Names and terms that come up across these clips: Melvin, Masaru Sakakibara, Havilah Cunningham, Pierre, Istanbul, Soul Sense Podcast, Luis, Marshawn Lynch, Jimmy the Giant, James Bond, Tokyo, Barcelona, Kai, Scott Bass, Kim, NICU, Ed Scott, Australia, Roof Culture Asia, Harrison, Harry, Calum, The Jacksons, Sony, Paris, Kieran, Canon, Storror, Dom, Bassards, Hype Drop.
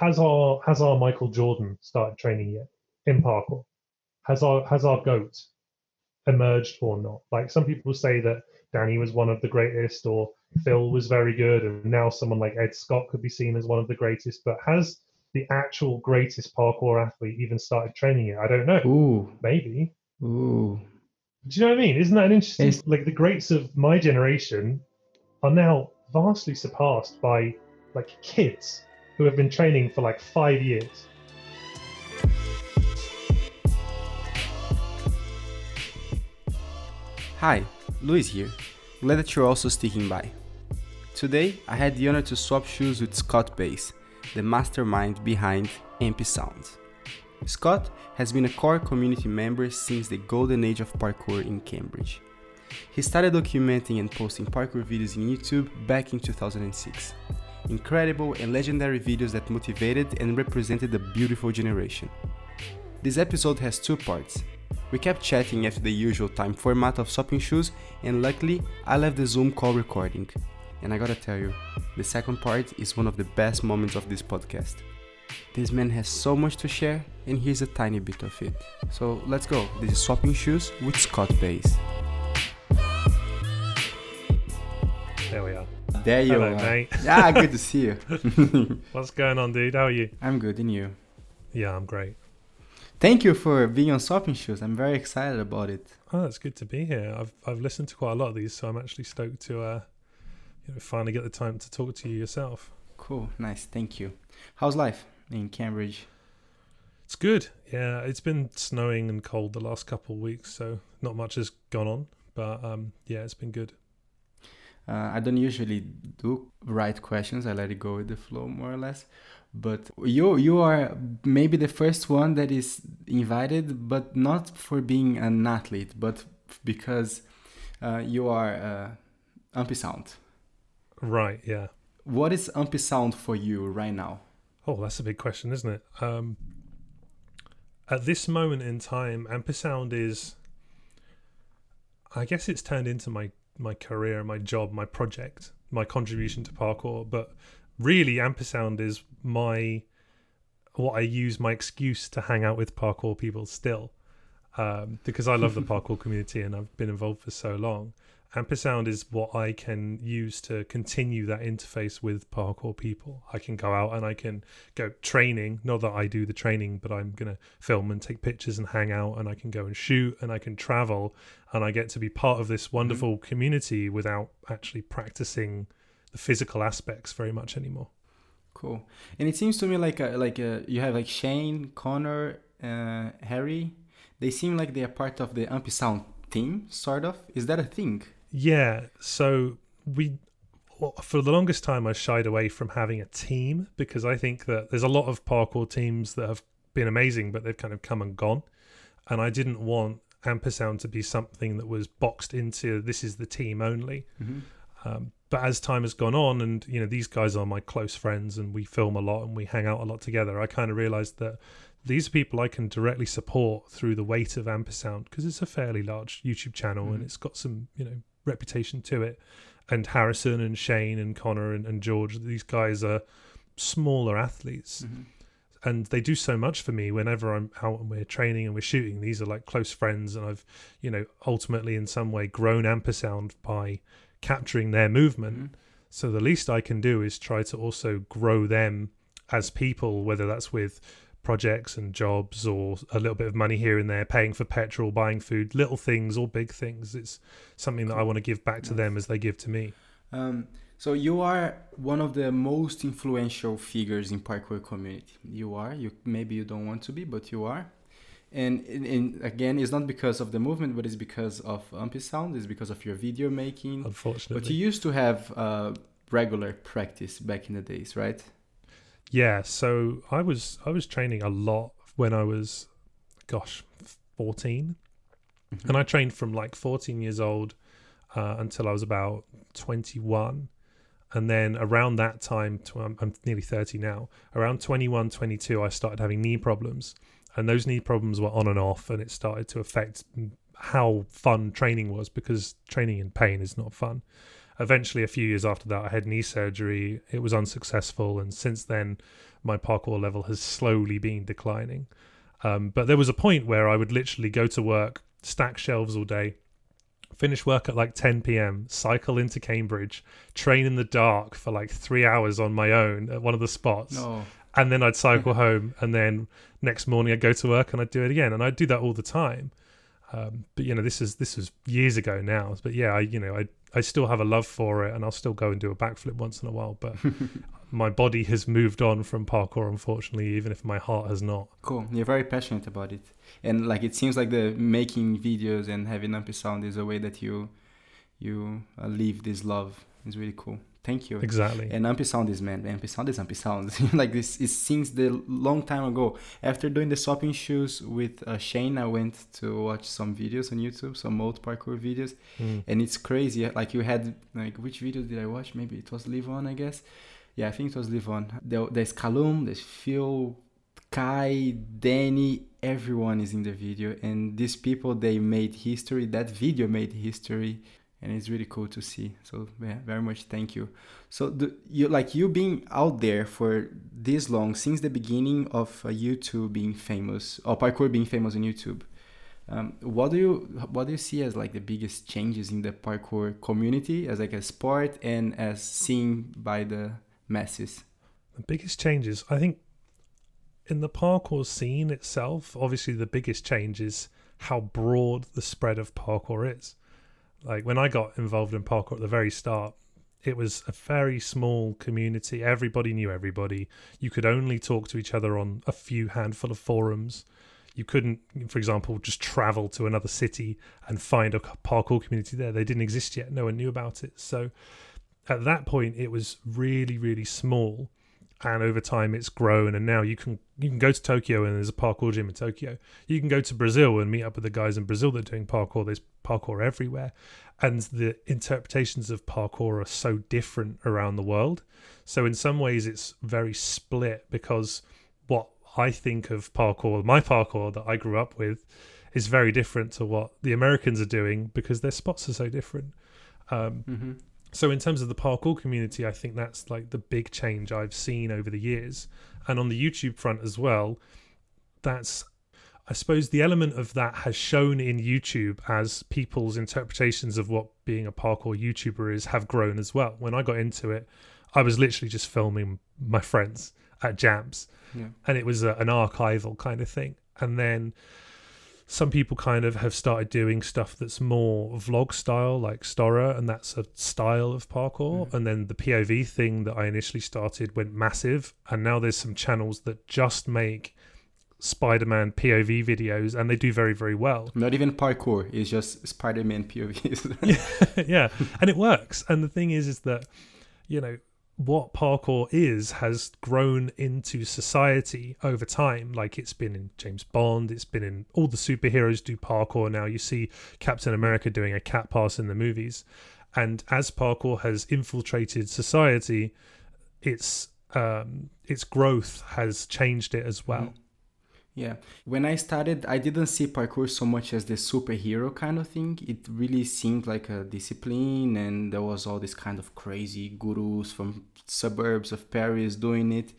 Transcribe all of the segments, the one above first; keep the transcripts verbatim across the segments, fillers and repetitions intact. has our has our Michael Jordan started training yet in parkour? Has our has our GOAT emerged or not? Like, some people say that Danny was one of the greatest, or Phil was very good, and now someone like Ed Scott could be seen as one of the greatest. But has the actual greatest parkour athlete even started training it? I don't know. Ooh. Maybe. Ooh. Do you know what I mean? Isn't that an interesting... It's... Like, the greats of my generation are now vastly surpassed by, like, kids who have been training for, like, five years. Hi, Luis here. Glad that you're also sticking by. Today, I had the honor to swap shoes with Scott Bass, the mastermind behind Ampisound. Scott has been a core community member since the golden age of parkour in Cambridge. He started documenting and posting parkour videos in YouTube back in two thousand six. Incredible and legendary videos that motivated and represented a beautiful generation. This episode has two parts. We kept chatting after the usual time format of Swapping Shoes, and luckily I left the Zoom call recording. And I gotta tell you, the second part is one of the best moments of this podcast. This man has so much to share, and here's a tiny bit of it. So let's go. This is Swapping Shoes with Scott Bass. There we are. There you Hello, are. Mate. Ah, good to see you. What's going on, dude? How are you? I'm good, and you? Yeah, I'm great. Thank you for being on Swapping Shoes. I'm very excited about it. Oh, it's good to be here. I've I've listened to quite a lot of these, so I'm actually stoked to uh, you know, finally get the time to talk to you yourself. Cool, nice, thank you. How's life in Cambridge? It's good. Yeah, it's been snowing and cold the last couple of weeks, so not much has gone on. But um, yeah, it's been good. Uh, I don't usually do right questions. I let it go with the flow, more or less. But you you are maybe the first one that is invited, but not for being an athlete, but because uh, you are uh, Ampisound. Right, yeah. What is Ampisound for you right now? Oh, that's a big question, isn't it? Um, at this moment in time, Ampisound is... I guess it's turned into my, my career, my job, my project, my contribution to parkour, but... Really, Ampisound is my what I use my excuse to hang out with parkour people still, um, because I love the parkour community and I've been involved for so long. Ampisound is what I can use to continue that interface with parkour people. I can go out and I can go training. Not that I do the training, but I'm going to film and take pictures and hang out, and I can go and shoot, and I can travel, and I get to be part of this wonderful mm-hmm. community without actually practicing the physical aspects very much anymore. Cool. And it seems to me like a, like a, you have like Shane, Connor, uh, Harry. They seem like they are part of the Ampisound team, sort of. Is that a thing? Yeah. So we, for the longest time, I shied away from having a team because I think that there's a lot of parkour teams that have been amazing, but they've kind of come and gone. And I didn't want Ampisound to be something that was boxed into this is the team only. Mm-hmm. Um, but as time has gone on, and you know, these guys are my close friends and we film a lot and we hang out a lot together, I kind of realized that these people I can directly support through the weight of Ampisound, because it's a fairly large YouTube channel mm-hmm. and it's got some, you know, reputation to it. And Harrison and Shane and Connor and, and George, these guys are smaller athletes mm-hmm. and they do so much for me whenever I'm out and we're training and we're shooting. These are like close friends, and I've, you know, ultimately in some way grown Ampisound by capturing their movement mm-hmm. so the least I can do is try to also grow them as people, whether that's with projects and jobs or a little bit of money here and there, paying for petrol, buying food, little things or big things. It's something that I want to give back to nice. Them as they give to me. Um, so you are one of the most influential figures in parkour community. You are, you maybe you don't want to be, but you are. And, and again, it's not because of the movement, but it's because of Ampisound. It's because of your video making. Unfortunately. But you used to have uh, regular practice back in the days, right? Yeah. So I was I was training a lot when I was, gosh, fourteen. Mm-hmm. And I trained from like fourteen years old uh, until I was about twenty-one. And then around that time, I'm nearly thirty now, around twenty-one, twenty-two, I started having knee problems. And those knee problems were on and off, and it started to affect how fun training was, because training in pain is not fun. eventually, a few years after that, I had knee surgery. It was unsuccessful, and since then, my parkour level has slowly been declining. Um, but there was a point where I would literally go to work, stack shelves all day, finish work at like ten p.m, cycle into Cambridge, train in the dark for like three hours on my own at one of the spots. No. And then I'd cycle home, and then next morning I'd go to work and I'd do it again. And I'd do that all the time. Um, but, you know, this is this was years ago now. But, yeah, I, you know, I, I still have a love for it, and I'll still go and do a backflip once in a while. But my body has moved on from parkour, unfortunately, even if my heart has not. Cool. You're very passionate about it. And, like, it seems like the making videos and having Ampisound is a way that you you uh, live this love. It's really cool. Thank you. Exactly. And Ampisound is, man, Ampisound is Ampisound. Like, this is since the long time ago. After doing the Swapping Shoes with uh, Shane, I went to watch some videos on YouTube, some old parkour videos. Mm. And it's crazy. Like, you had, like, which video did I watch? Maybe it was Livon, I guess. Yeah, I think it was Livon. There, there's Calum, there's Phil, Kai, Danny, everyone is in the video. And these people, they made history. That video made history. And it's really cool to see. So yeah, very much thank you. So do you, like, you being out there for this long, since the beginning of uh, YouTube being famous, or parkour being famous on YouTube, um, what do you what do you see as like the biggest changes in the parkour community as like a sport and as seen by the masses? The biggest changes, I think, in the parkour scene itself. Obviously, the biggest change is how broad the spread of parkour is. Like, when I got involved in parkour at the very start, it was a very small community. Everybody knew everybody. You could only talk to each other on a few handful of forums. You couldn't, for example, just travel to another city and find a parkour community there. They didn't exist yet. No one knew about it. So at that point, it was really, really small. And over time, it's grown. And now you can you can go to Tokyo and there's a parkour gym in Tokyo. You can go to Brazil and meet up with the guys in Brazil that are doing parkour. There's parkour everywhere. And the interpretations of parkour are so different around the world. So in some ways, it's very split, because what I think of parkour, my parkour that I grew up with, is very different to what the Americans are doing, because their spots are so different. Um mm-hmm. So in terms of the parkour community, I think that's like the big change I've seen over the years. And on the YouTube front as well, that's, I suppose, the element of that has shown in YouTube as people's interpretations of what being a parkour YouTuber is have grown as well. When I got into it, I was literally just filming my friends at jams. Yeah. And it was a, an archival kind of thing. And then some people kind of have started doing stuff that's more vlog style, like Storror, and that's a style of parkour. Mm-hmm. And then the P O V thing that I initially started went massive, and now there's some channels that just make Spider-Man P O V videos, and they do very, very well. Not even parkour, it's just Spider-Man P O Vs. yeah, yeah, and it works. And the thing is, is that, you know, what parkour is has grown into society over time. Like, it's been in James Bond, it's been in all the superheroes do parkour now. You see Captain America doing a cat pass in the movies. And as parkour has infiltrated society, its um its growth has changed it as well. Yeah, when I started, I didn't see parkour so much as the superhero kind of thing. It really seemed like a discipline, and there was all this kind of crazy gurus from suburbs of Paris doing it.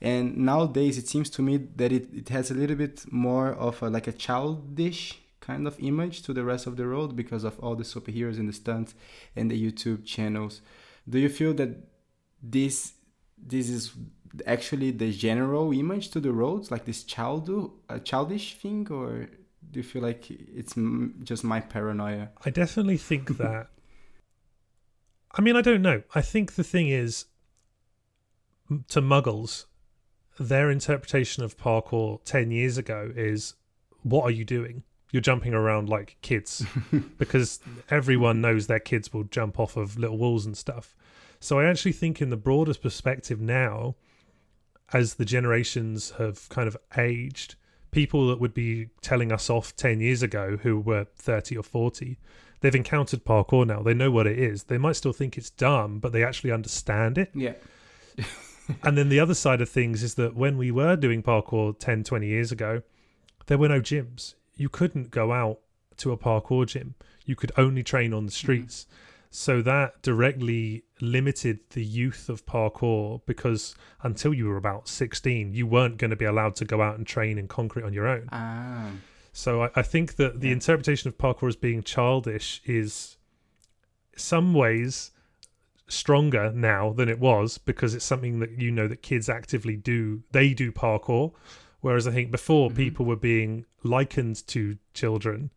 And nowadays, it seems to me that it, it has a little bit more of a, like a childish kind of image to the rest of the world because of all the superheroes and the stunts and the YouTube channels. Do you feel that this this is actually the general image to the roads, like this childu, a childish thing, or do you feel like it's m- just my paranoia? I definitely think that. I mean, I don't know. I think the thing is, to muggles, their interpretation of parkour ten years ago is, what are you doing? You're jumping around like kids, because everyone knows their kids will jump off of little walls and stuff. So I actually think in the broadest perspective now, as the generations have kind of aged, people that would be telling us off ten years ago who were thirty or forty, they've encountered parkour now. They know what it is. They might still think it's dumb, but they actually understand it. Yeah. And then the other side of things is that when we were doing parkour ten, twenty years ago, there were no gyms. You couldn't go out to a parkour gym. You could only train on the streets. Mm-hmm. So that directly limited the youth of parkour, because until you were about sixteen, you weren't going to be allowed to go out and train in concrete on your own. Ah. So I, I think that the yeah. interpretation of parkour as being childish is some ways stronger now than it was, because it's something that, you know, that kids actively do. They do parkour, whereas I think before mm-hmm. people were being likened to children,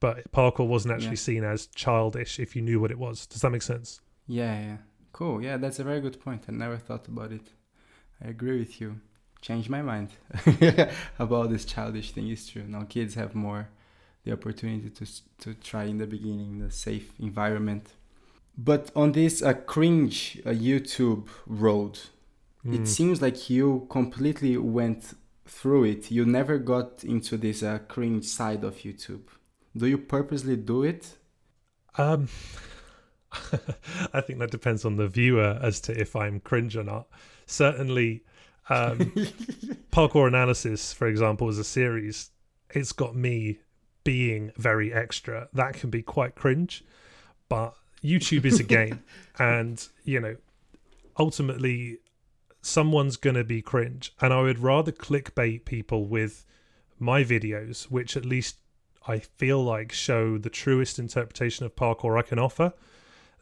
but parkour wasn't actually yeah. seen as childish if you knew what it was. Does that make sense? Yeah, yeah. Cool. Yeah, that's a very good point. I never thought about it. I agree with you. Changed my mind about this childish thing. It's true. Now kids have more the opportunity to to try in the beginning, the safe environment. But on this uh, cringe uh, YouTube road, mm. it seems like you completely went through it. You never got into this uh, cringe side of YouTube. Do you purposely do it? Um, I think that depends on the viewer as to if I'm cringe or not. Certainly, um, Parkour Analysis, for example, is a series. It's got me being very extra. That can be quite cringe, but YouTube is a game. And, you know, ultimately, someone's going to be cringe. And I would rather clickbait people with my videos, which at least I feel like show the truest interpretation of parkour I can offer,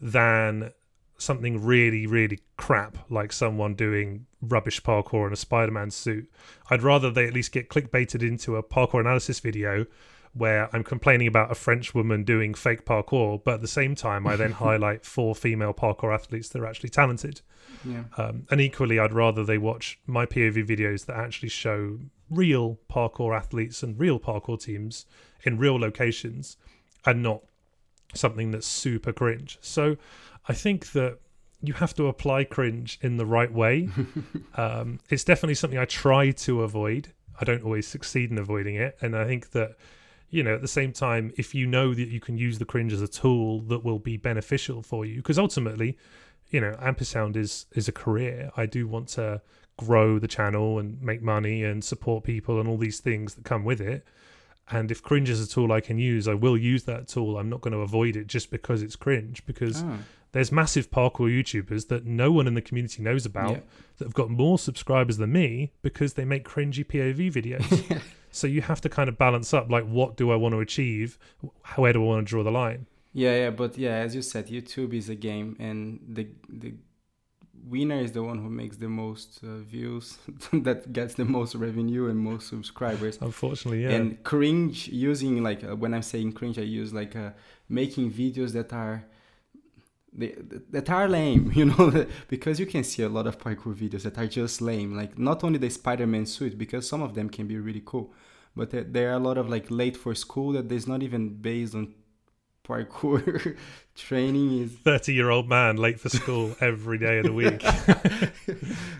than something really, really crap like someone doing rubbish parkour in a Spider-Man suit. I'd rather they at least get clickbaited into a Parkour Analysis video where I'm complaining about a French woman doing fake parkour, but at the same time I then highlight four female parkour athletes that are actually talented. Yeah. Um, and equally, I'd rather they watch my P O V videos that actually show real parkour athletes and real parkour teams in real locations, and not something that's super cringe. So I think that you have to apply cringe in the right way. um, it's definitely something I try to avoid. I don't always succeed in avoiding it. And I think that, you know, at the same time, if you know that you can use the cringe as a tool that will be beneficial for you, because ultimately, you know, Ampisound is is a career. I do want to grow the channel and make money and support people and all these things that come with it. And if cringe is a tool I can use, I will use that tool. I'm not going to avoid it just because it's cringe, because oh. there's massive parkour YouTubers that no one in the community knows about yeah. that have got more subscribers than me because they make cringy P O V videos. So you have to kind of balance up, like, what do I want to achieve? Where do I want to draw the line? Yeah, yeah, but yeah, as you said, YouTube is a game, and the the winner is the one who makes the most uh, views, that gets the most revenue and most subscribers. Unfortunately, yeah. And cringe, using like uh, when I'm saying cringe, I use like uh, making videos that are they, that are lame, you know, because you can see a lot of parkour videos that are just lame. Like, not only the Spider-Man suit, because some of them can be really cool, but there, there are a lot of like late for school that is not even based on parkour training. Is thirty year old man late for school every day of the week.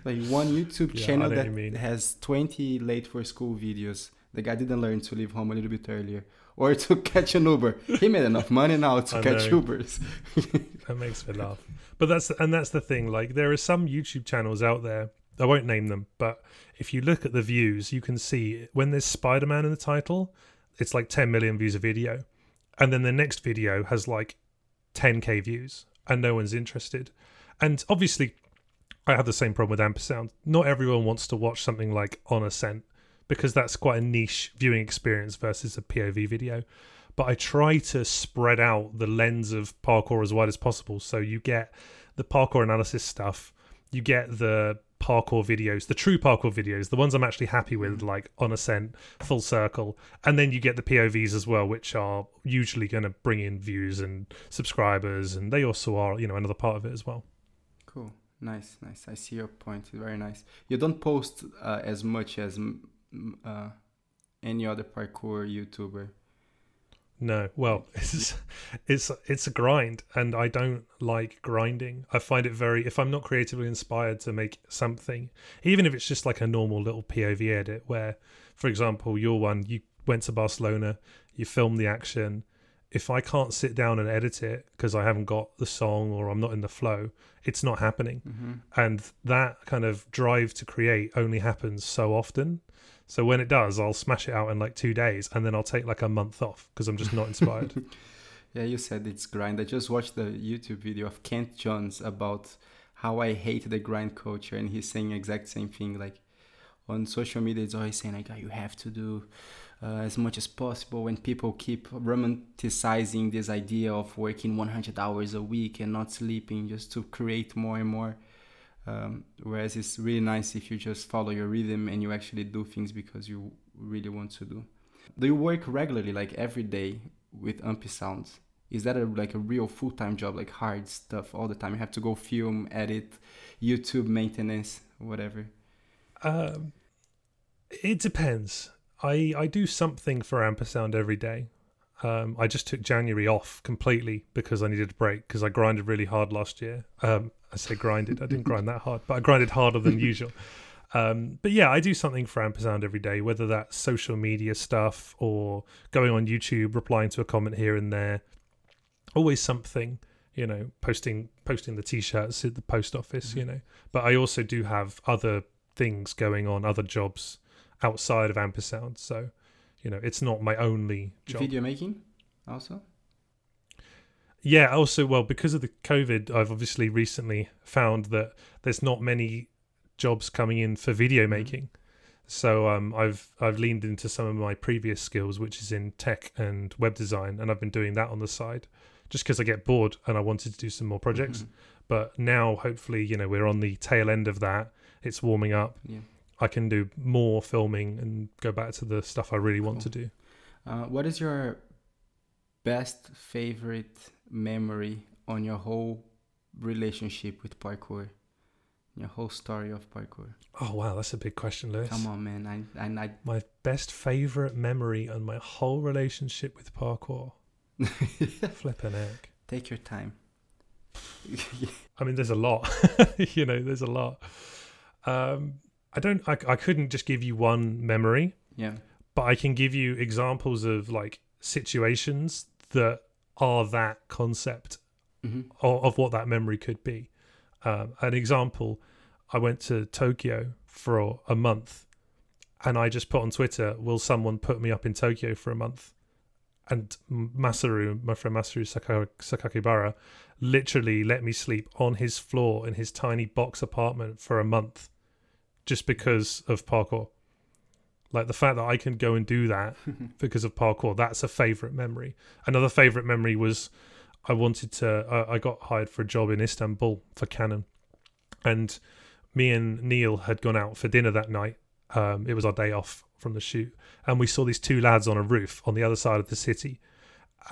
Like one YouTube yeah, channel that has twenty late for school videos. The guy didn't learn to leave home a little bit earlier or to catch an Uber. He made enough money now to I catch know. Ubers. That makes me laugh. But that's and that's the thing. Like, there are some YouTube channels out there, I won't name them, but if you look at the views, you can see when there's Spider-Man in the title, it's like ten million views a video. And then the next video has like ten k views and no one's interested. And obviously, I have the same problem with Ampisound. Not everyone wants to watch something like On Ascent, because that's quite a niche viewing experience versus a P O V video. But I try to spread out the lens of parkour as wide as possible. So you get the parkour analysis stuff, you get the parkour videos, the true parkour videos, the ones I'm actually happy with, like On Ascent, Full Circle, and then you get the P O Vs as well, which are usually going to bring in views and subscribers, and they also are, you know, another part of it as well. Cool. Nice, nice. I see your point. Very nice. You don't post uh, as much as uh, any other parkour YouTuber. No, well, it's it's it's a grind, and I don't like grinding. I find it very, if I'm not creatively inspired to make something, even if it's just like a normal little P O V edit where, for example, your one, you went to Barcelona, you filmed the action. If I can't sit down and edit it because I haven't got the song or I'm not in the flow, it's not happening. Mm-hmm. And that kind of drive to create only happens so often. So when it does, I'll smash it out in like two days, and then I'll take like a month off because I'm just not inspired. Yeah, you said it's grind. I just watched the YouTube video of Kent Jones about how I hate the grind culture, and he's saying exact same thing. Like on social media, it's always saying like, oh, you have to do uh, as much as possible. When people keep romanticizing this idea of working one hundred hours a week and not sleeping just to create more and more. Um, whereas it's really nice if you just follow your rhythm and you actually do things because you really want to do. Do you work regularly, like every day with Ampisound? Is that a, like a real full-time job, like hard stuff all the time? You have to go film, edit, YouTube maintenance, whatever. Um, it depends. I, I do something for Ampisound every day. Um, I just took January off completely because I needed a break because I grinded really hard last year. Um, I say grinded. I didn't grind that hard, but I grinded harder than usual. Um, but yeah, I do something for Ampisound every day, whether that's social media stuff or going on YouTube, replying to a comment here and there. Always something, you know, posting posting the T-shirts at the post office, mm-hmm. you know. But I also do have other things going on, other jobs outside of Ampisound. So, you know, it's not my only job. Video making also? Yeah, also, well, because of the COVID, I've obviously recently found that there's not many jobs coming in for video making. So um, I've I've leaned into some of my previous skills, which is in tech and web design, and I've been doing that on the side just because I get bored and I wanted to do some more projects. Mm-hmm. But now, hopefully, you know, we're on the tail end of that. It's warming up. Yeah. I can do more filming and go back to the stuff I really cool. want to do. Uh, what is your best favorite memory on your whole relationship with parkour? Your whole story of parkour. Oh, wow. That's a big question, Luis. Come on, man. I, I, I... My best favorite memory on my whole relationship with parkour. Flippin' heck. Take your time. I mean, there's a lot. You know, there's a lot. Um, I don't... I, I couldn't just give you one memory. Yeah. But I can give you examples of, like, situations that are that concept mm-hmm. of, of what that memory could be. Um, an example, I went to Tokyo for a month and I just put on Twitter, will someone put me up in Tokyo for a month? And Masaru, my friend Masaru Sakakibara, literally let me sleep on his floor in his tiny box apartment for a month just because of parkour. Like the fact that I can go and do that because of parkour, that's a favourite memory. Another favourite memory was... I wanted to, uh, I got hired for a job in Istanbul for Canon, and me and Neil had gone out for dinner that night. Um, it was our day off from the shoot, and we saw these two lads on a roof on the other side of the city,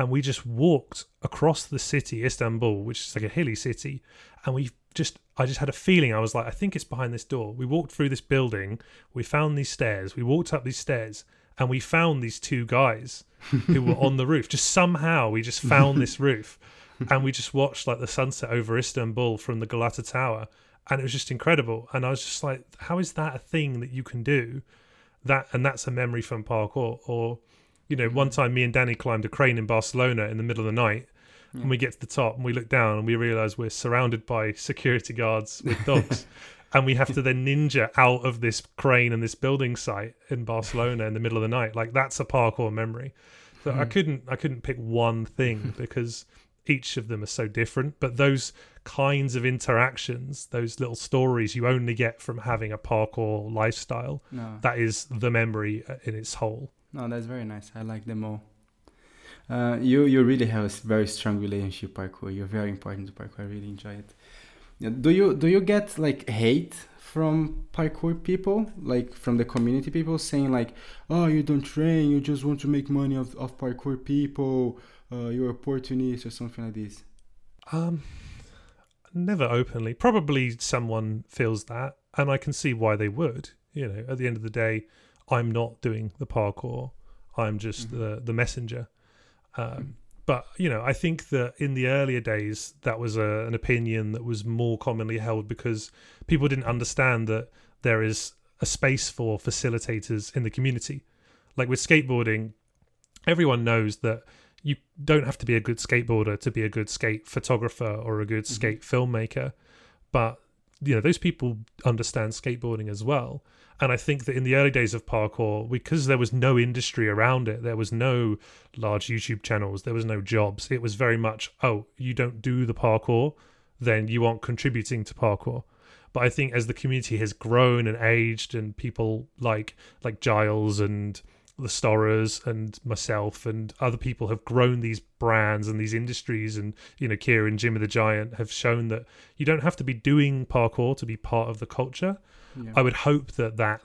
and we just walked across the city, Istanbul, which is like a hilly city, and we just, I just had a feeling, I was like, I think it's behind this door. We walked through this building, we found these stairs, we walked up these stairs, and we found these two guys who were on the roof. Just somehow we just found this roof, and we just watched like the sunset over Istanbul from the Galata Tower, and it was just incredible. And I was just like, how is that a thing that you can do? That and that's a memory from parkour. Or, you know, one time me and Danny climbed a crane in Barcelona in the middle of the night, yeah. and we get to the top and we look down and we realize we're surrounded by security guards with dogs. And we have to then ninja out of this crane and this building site in Barcelona in the middle of the night. Like, that's a parkour memory. So mm. I couldn't I couldn't pick one thing because each of them are so different. But those kinds of interactions, those little stories you only get from having a parkour lifestyle, no. that is the memory in its whole. No, that's very nice. I like them all. Uh, you, you really have a very strong relationship with parkour. You're very important to parkour. I really enjoy it. Do you do you get like hate from parkour people, like from the community people saying like, oh, you don't train, you just want to make money off, off parkour people, uh, you're opportunist or something like this? Um, never openly. Probably someone feels that, and I can see why they would. You know, at the end of the day, I'm not doing the parkour. I'm just mm-hmm. the the messenger. Um, mm-hmm. But, you know, I think that in the earlier days, that was a, an opinion that was more commonly held because people didn't understand that there is a space for facilitators in the community. Like with skateboarding, everyone knows that you don't have to be a good skateboarder to be a good skate photographer or a good mm-hmm. skate filmmaker. But you know, those people understand skateboarding as well. And I think that in the early days of parkour, because there was no industry around it, there was no large YouTube channels, there was no jobs. It was very much, oh, you don't do the parkour, then you aren't contributing to parkour. But I think as the community has grown and aged, and people like like Giles and the Storrors and myself and other people have grown these brands and these industries, and you know, Kieran, Jimmy the Giant have shown that you don't have to be doing parkour to be part of the culture. Yeah. I would hope that that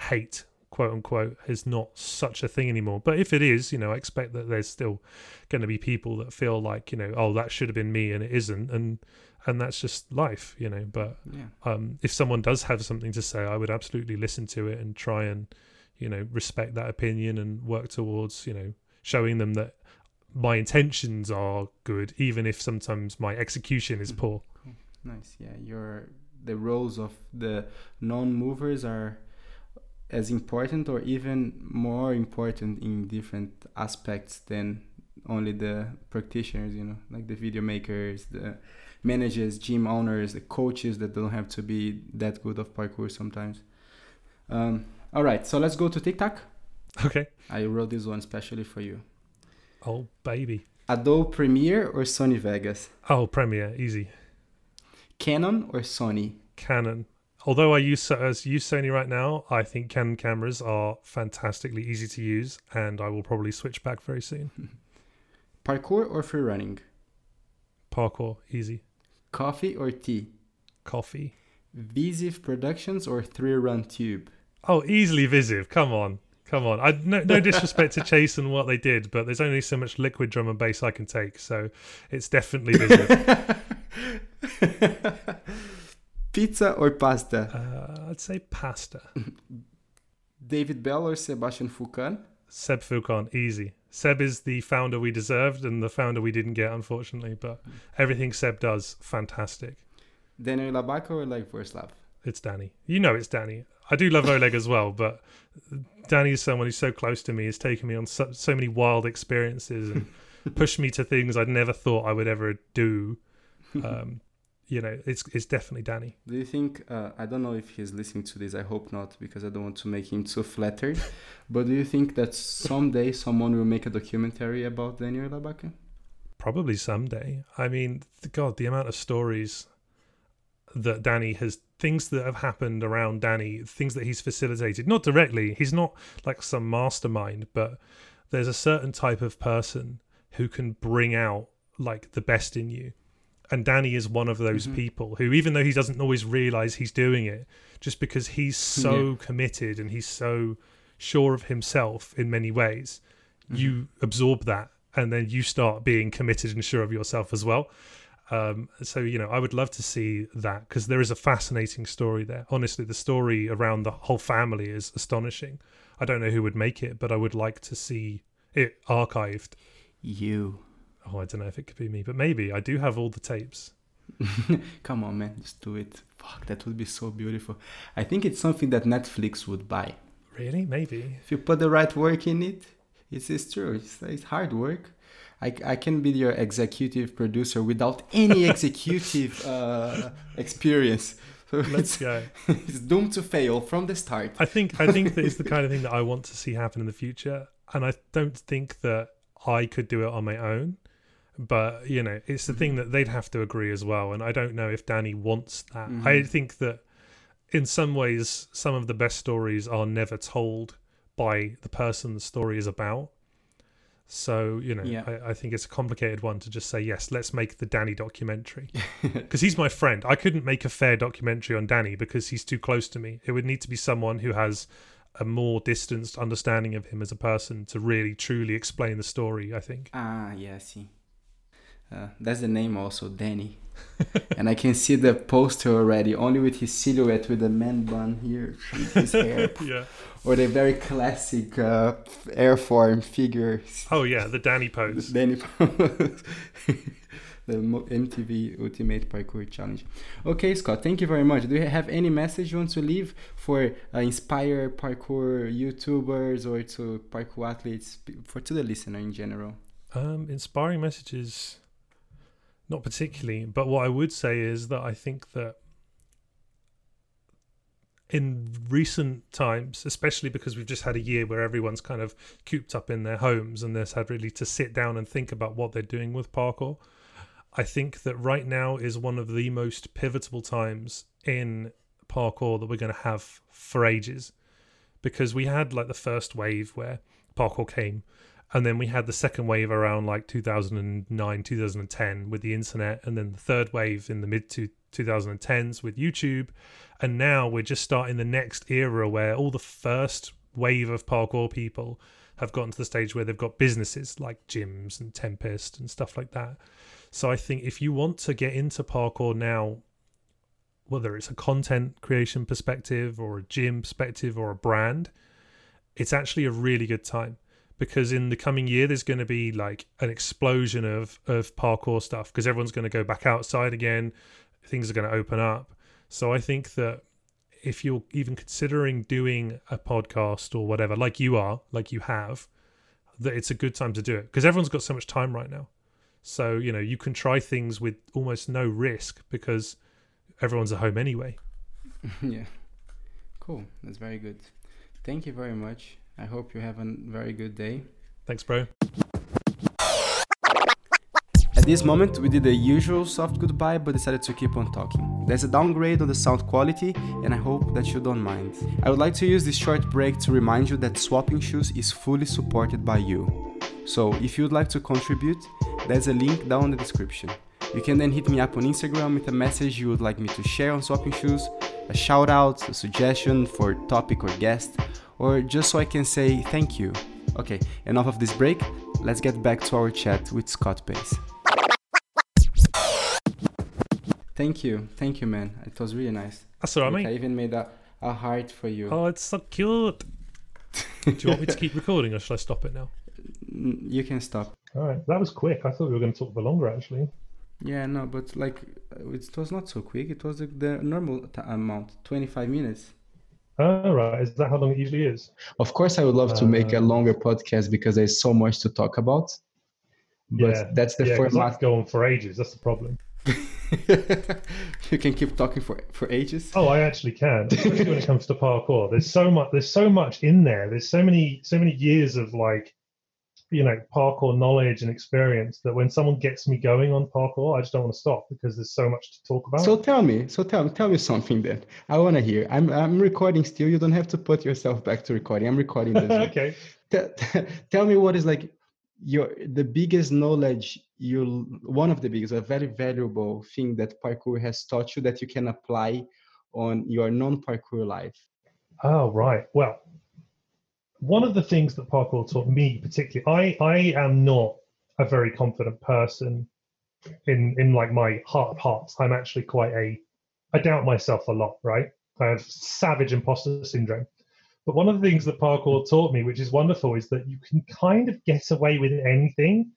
hate, quote unquote, is not such a thing anymore. But if it is, you know, I expect that there's still going to be people that feel like, you know, oh, that should have been me and it isn't, and and that's just life, you know. But yeah. um, if someone does have something to say, I would absolutely listen to it and try and, you know, respect that opinion and work towards, you know, showing them that my intentions are good, even if sometimes my execution is poor. Nice. Yeah, your the roles of the non-movers are as important or even more important in different aspects than only the practitioners, you know, like the video makers, the managers, gym owners, the coaches that don't have to be that good of parkour sometimes. Um, All right, so let's go to TikTok. Okay. I wrote this one specially for you. Oh, baby. Adobe Premiere or Sony Vegas? Oh, Premiere, easy. Canon or Sony? Canon. Although I use, as use Sony right now, I think Canon cameras are fantastically easy to use, and I will probably switch back very soon. Parkour or free running? Parkour, easy. Coffee or tea? Coffee. V Z F Productions or Three Run Tube? Oh, easily V Z F. Come on. Come on. I, no, no disrespect to Chase and what they did, but there's only so much liquid drum and bass I can take. So it's definitely V Z F. Pizza or pasta? Uh, I'd say pasta. David Bell or Sebastian Foucan? Seb Foucan. Easy. Seb is the founder we deserved and the founder we didn't get, unfortunately. But everything Seb does, fantastic. Danny Ilabaca or Oleg Vorslav? It's Danny. You know it's Danny. I do love Oleg as well, but Danny is someone who's so close to me. He's taken me on so, so many wild experiences and pushed me to things I'd never thought I would ever do. Um, you know, it's it's definitely Danny. Do you think, uh, I don't know if he's listening to this, I hope not, because I don't want to make him too flattered, but do you think that someday someone will make a documentary about Danny Ilabaca? Probably someday. I mean, God, the amount of stories that Danny has, things that have happened around Danny, things that he's facilitated, not directly, he's not like some mastermind, but there's a certain type of person who can bring out like the best in you, and Danny is one of those mm-hmm. people who, even though he doesn't always realize he's doing it, just because he's so yeah. committed and he's so sure of himself in many ways, mm-hmm. you absorb that and then you start being committed and sure of yourself as well. Um, so, you know, I would love to see that, because there is a fascinating story there. Honestly, the story around the whole family is astonishing. I don't know who would make it, but I would like to see it archived. You. Oh, I don't know if it could be me, but maybe. I do have all the tapes. Come on, man. Just do it. Fuck, that would be so beautiful. I think it's something that Netflix would buy. Really? Maybe. If you put the right work in it, it's, it's true. It's, it's hard work. I, I can be your executive producer without any executive uh, experience. So Let's it's, go. It's doomed to fail from the start. I think I think that it's the kind of thing that I want to see happen in the future. And I don't think that I could do it on my own. But, you know, it's the thing that they'd have to agree as well. And I don't know if Danny wants that. Mm-hmm. I think that in some ways, some of the best stories are never told by the person the story is about. So, you know, yeah. I, I think it's a complicated one to just say, yes, let's make the Danny documentary. Because he's my friend. I couldn't make a fair documentary on Danny because he's too close to me. It would need to be someone who has a more distanced understanding of him as a person to really, truly explain the story, I think. Ah, yeah, I see. Uh, that's the name also, Danny. And I can see the poster already, only with his silhouette with the man bun here, his hair. Yeah. Or the very classic uh, airform figure. Oh yeah, the Danny pose. The Danny pose. The M T V Ultimate Parkour Challenge. Okay, Scott, thank you very much. Do you have any message you want to leave for uh, inspire parkour YouTubers or to parkour athletes, for to the listener in general? Um, inspiring messages, not particularly. But what I would say is that I think that in recent times, especially because we've just had a year where everyone's kind of cooped up in their homes and they've had really to sit down and think about what they're doing with parkour, I think that right now is one of the most pivotal times in parkour that we're going to have for ages, because we had like the first wave where parkour came, and then we had the second wave around like two thousand nine, two thousand ten with the internet, and then the third wave in the mid to twenty tens with YouTube, and now we're just starting the next era where all the first wave of parkour people have gotten to the stage where they've got businesses like gyms and Tempest and stuff like that. So I think if you want to get into parkour now, whether it's a content creation perspective or a gym perspective or a brand, it's actually a really good time, because in the coming year there's going to be like an explosion of of parkour stuff, because everyone's going to go back outside again, things are going to open up. So I think that if you're even considering doing a podcast or whatever, like you are, like you have, that it's a good time to do it, because everyone's got so much time right now. So, you know, you can try things with almost no risk because everyone's at home anyway. Yeah. Cool. That's very good. Thank you very much. I hope you have a very good day. Thanks, bro. At this moment, we did the usual soft goodbye, but decided to keep on talking. There's a downgrade on the sound quality, and I hope that you don't mind. I would like to use this short break to remind you that Swapping Shoes is fully supported by you. So, if you'd like to contribute, there's a link down in the description. You can then hit me up on Instagram with a message you would like me to share on Swapping Shoes, a shout out, a suggestion for topic or guest, or just so I can say thank you. Okay, enough of this break, let's get back to our chat with Scott Bass. Thank you. Thank you, man. It was really nice. That's all right, mate. I even made a, a heart for you. Oh, it's so cute. Do you want me to keep recording, or should I stop it now? You can stop. All right. That was quick. I thought we were going to talk for longer, actually. Yeah, no, but like, it was not so quick. It was the, the normal t- amount, twenty-five minutes. Oh, right. Is that how long it usually is? Of course, I would love uh, to make a longer podcast because there's so much to talk about. But yeah, that's the yeah, format. That's going for ages. That's the problem. You can keep talking for for ages. Oh, I actually can. Especially when it comes to parkour, there's so much. There's so much in there. There's so many, so many years of like, you know, parkour knowledge and experience that when someone gets me going on parkour, I just don't want to stop because there's so much to talk about. So tell me. So tell me. Tell me something then. I want to hear. I'm I'm recording still. You don't have to put yourself back to recording. I'm recording this. Okay. T- t- tell me what is like your the biggest knowledge. You one of the biggest, a very valuable thing that parkour has taught you that you can apply on your non-parkour life. Oh, right. Well, one of the things that parkour taught me particularly, I, I am not a very confident person in, in like my heart of hearts. I'm actually quite a, I doubt myself a lot, right? I have savage imposter syndrome. But one of the things that parkour taught me, which is wonderful, is that you can kind of get away with anything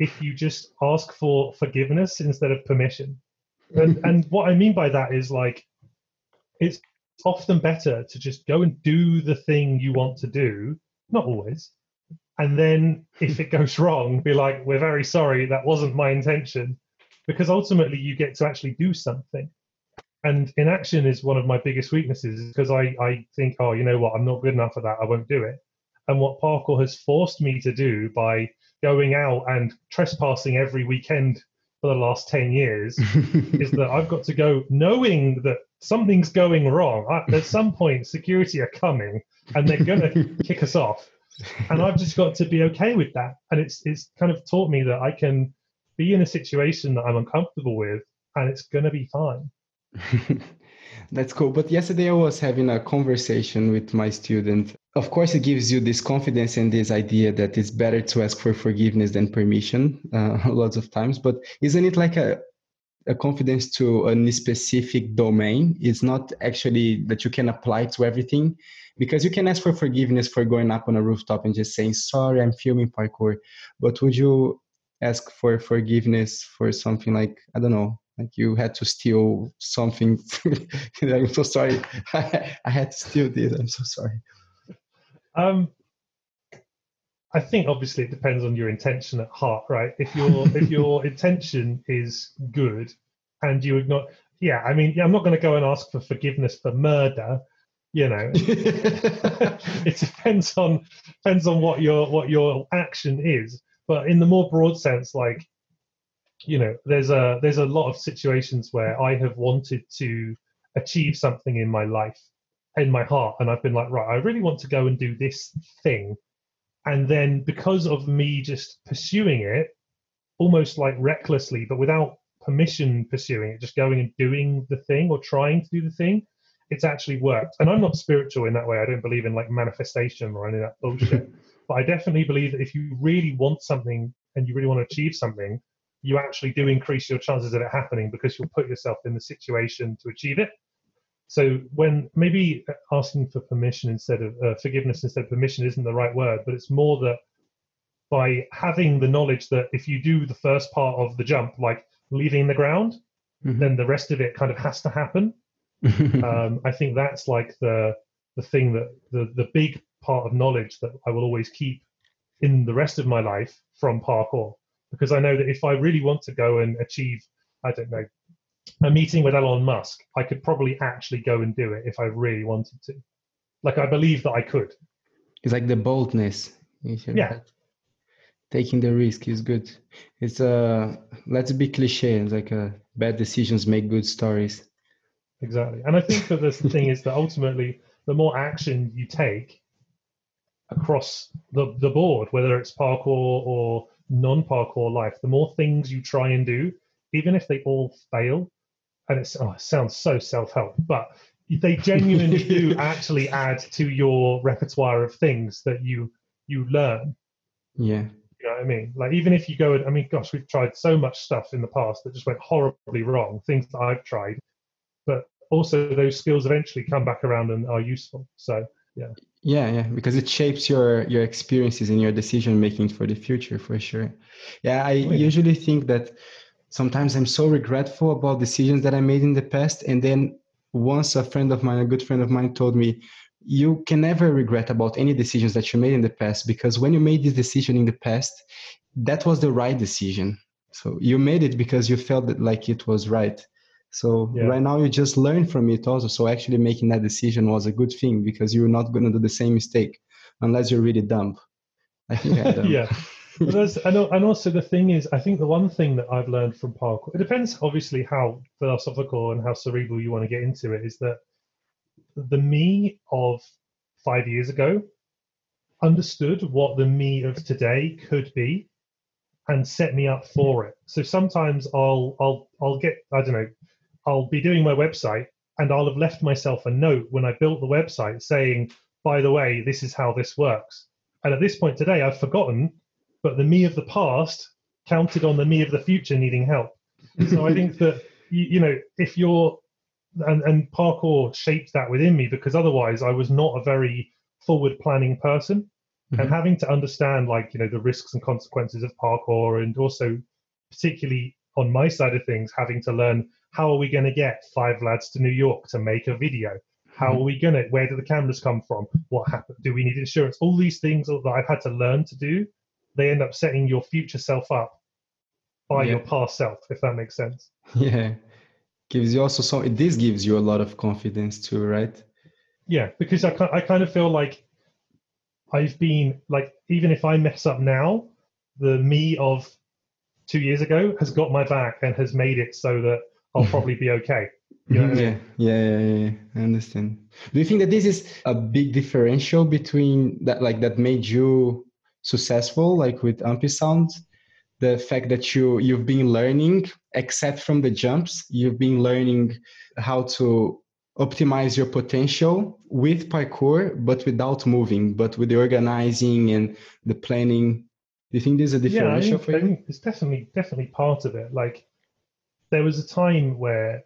if you just ask for forgiveness instead of permission. And and what I mean by that is like, it's often better to just go and do the thing you want to do, not always, and then if it goes wrong, be like, we're very sorry, that wasn't my intention, because ultimately you get to actually do something. And inaction is one of my biggest weaknesses, because I, I think, oh, you know what, I'm not good enough for that, I won't do it. And what parkour has forced me to do by going out and trespassing every weekend for the last ten years is that I've got to go knowing that something's going wrong. I, at some point, security are coming and they're going to kick us off. And I've just got to be okay with that. And it's it's kind of taught me that I can be in a situation that I'm uncomfortable with and it's going to be fine. That's cool. But yesterday I was having a conversation with my student. Of course, it gives you this confidence and this idea that it's better to ask for forgiveness than permission uh, lots of times. But isn't it like a, a confidence to a specific domain? It's not actually that you can apply to everything, because you can ask for forgiveness for going up on a rooftop and just saying, sorry, I'm filming parkour. But would you ask for forgiveness for something like, I don't know, like you had to steal something? I'm so sorry. I had to steal this. I'm so sorry. Um, I think obviously it depends on your intention at heart, right? If your if your intention is good and you ignore, yeah, I mean, I'm not going to go and ask for forgiveness for murder, you know. It depends on depends on what your what your action is. But in the more broad sense, like, you know, there's a there's a lot of situations where I have wanted to achieve something in my life, in my heart, and I've been like, right, I really want to go and do this thing. And then because of me just pursuing it, almost like recklessly, but without permission pursuing it, just going and doing the thing or trying to do the thing, it's actually worked. And I'm not spiritual in that way. I don't believe in like manifestation or any of that bullshit. But I definitely believe that if you really want something and you really want to achieve something, you actually do increase your chances of it happening because you'll put yourself in the situation to achieve it. So when maybe asking for permission instead of uh, forgiveness instead of permission isn't the right word, but it's more that by having the knowledge that if you do the first part of the jump, like leaving the ground, mm-hmm. then the rest of it kind of has to happen. um, I think that's like the the thing that the, the big part of knowledge that I will always keep in the rest of my life from parkour, because I know that if I really want to go and achieve, I don't know, a meeting with Elon Musk, I could probably actually go and do it if I really wanted to. Like, I believe that I could. It's like the boldness. Yeah. That. Taking the risk is good. It's a, uh, let's be cliche. It's like a, bad decisions make good stories. Exactly. And I think that the thing is that ultimately the more action you take across the, the board, whether it's parkour or non-parkour life, the more things you try and do, even if they all fail, and it's, oh, it sounds so self-help, but they genuinely do actually add to your repertoire of things that you you learn. Yeah. You know what I mean? Like, even if you go, and, I mean, gosh, we've tried so much stuff in the past that just went horribly wrong, things that I've tried, but also those skills eventually come back around and are useful. So, yeah. Yeah, yeah, because it shapes your, your experiences and your decision-making for the future, for sure. Yeah, I oh, yeah. usually think that sometimes I'm so regretful about decisions that I made in the past. And then once a friend of mine, a good friend of mine told me, you can never regret about any decisions that you made in the past, because when you made this decision in the past, that was the right decision. So you made it because you felt that like it was right. So yeah. right now you just learn from it also. So actually making that decision was a good thing because you're not going to do the same mistake unless you're really dumb. I think I dumb. Yeah. Well, and also the thing is, I think the one thing that I've learned from parkour, it depends obviously how philosophical and how cerebral you want to get into it, is that the me of five years ago understood what the me of today could be and set me up for it. So sometimes I'll I'll I'll get, I don't know, I'll be doing my website and I'll have left myself a note when I built the website saying, by the way, this is how this works. And at this point today, I've forgotten. But the me of the past counted on the me of the future needing help. So I think that, you, you know, if you're, and, and parkour shaped that within me, because otherwise I was not a very forward planning person. Mm-hmm. And having to understand, like, you know, the risks and consequences of parkour, and also particularly on my side of things, having to learn, how are we going to get five lads to New York to make a video? How are we going to, where do the cameras come from? What happened? Do we need insurance? All these things that I've had to learn to do, they end up setting your future self up by yeah. your past self, if that makes sense. Yeah. Gives you also some, this gives you a lot of confidence too, right? Yeah. Because I, I kind of feel like I've been like, even if I mess up now, the me of two years ago has got my back and has made it so that I'll probably be okay. You know? Yeah, yeah, yeah, yeah. I understand. Do you think that this is a big differential between that, like that made you successful, like with Ampisound, the fact that you you've been learning, except from the jumps, you've been learning how to optimize your potential with parkour, but without moving, but with the organizing and the planning? Do you think there's a differential yeah, for you? I think it's definitely definitely part of it. Like, there was a time where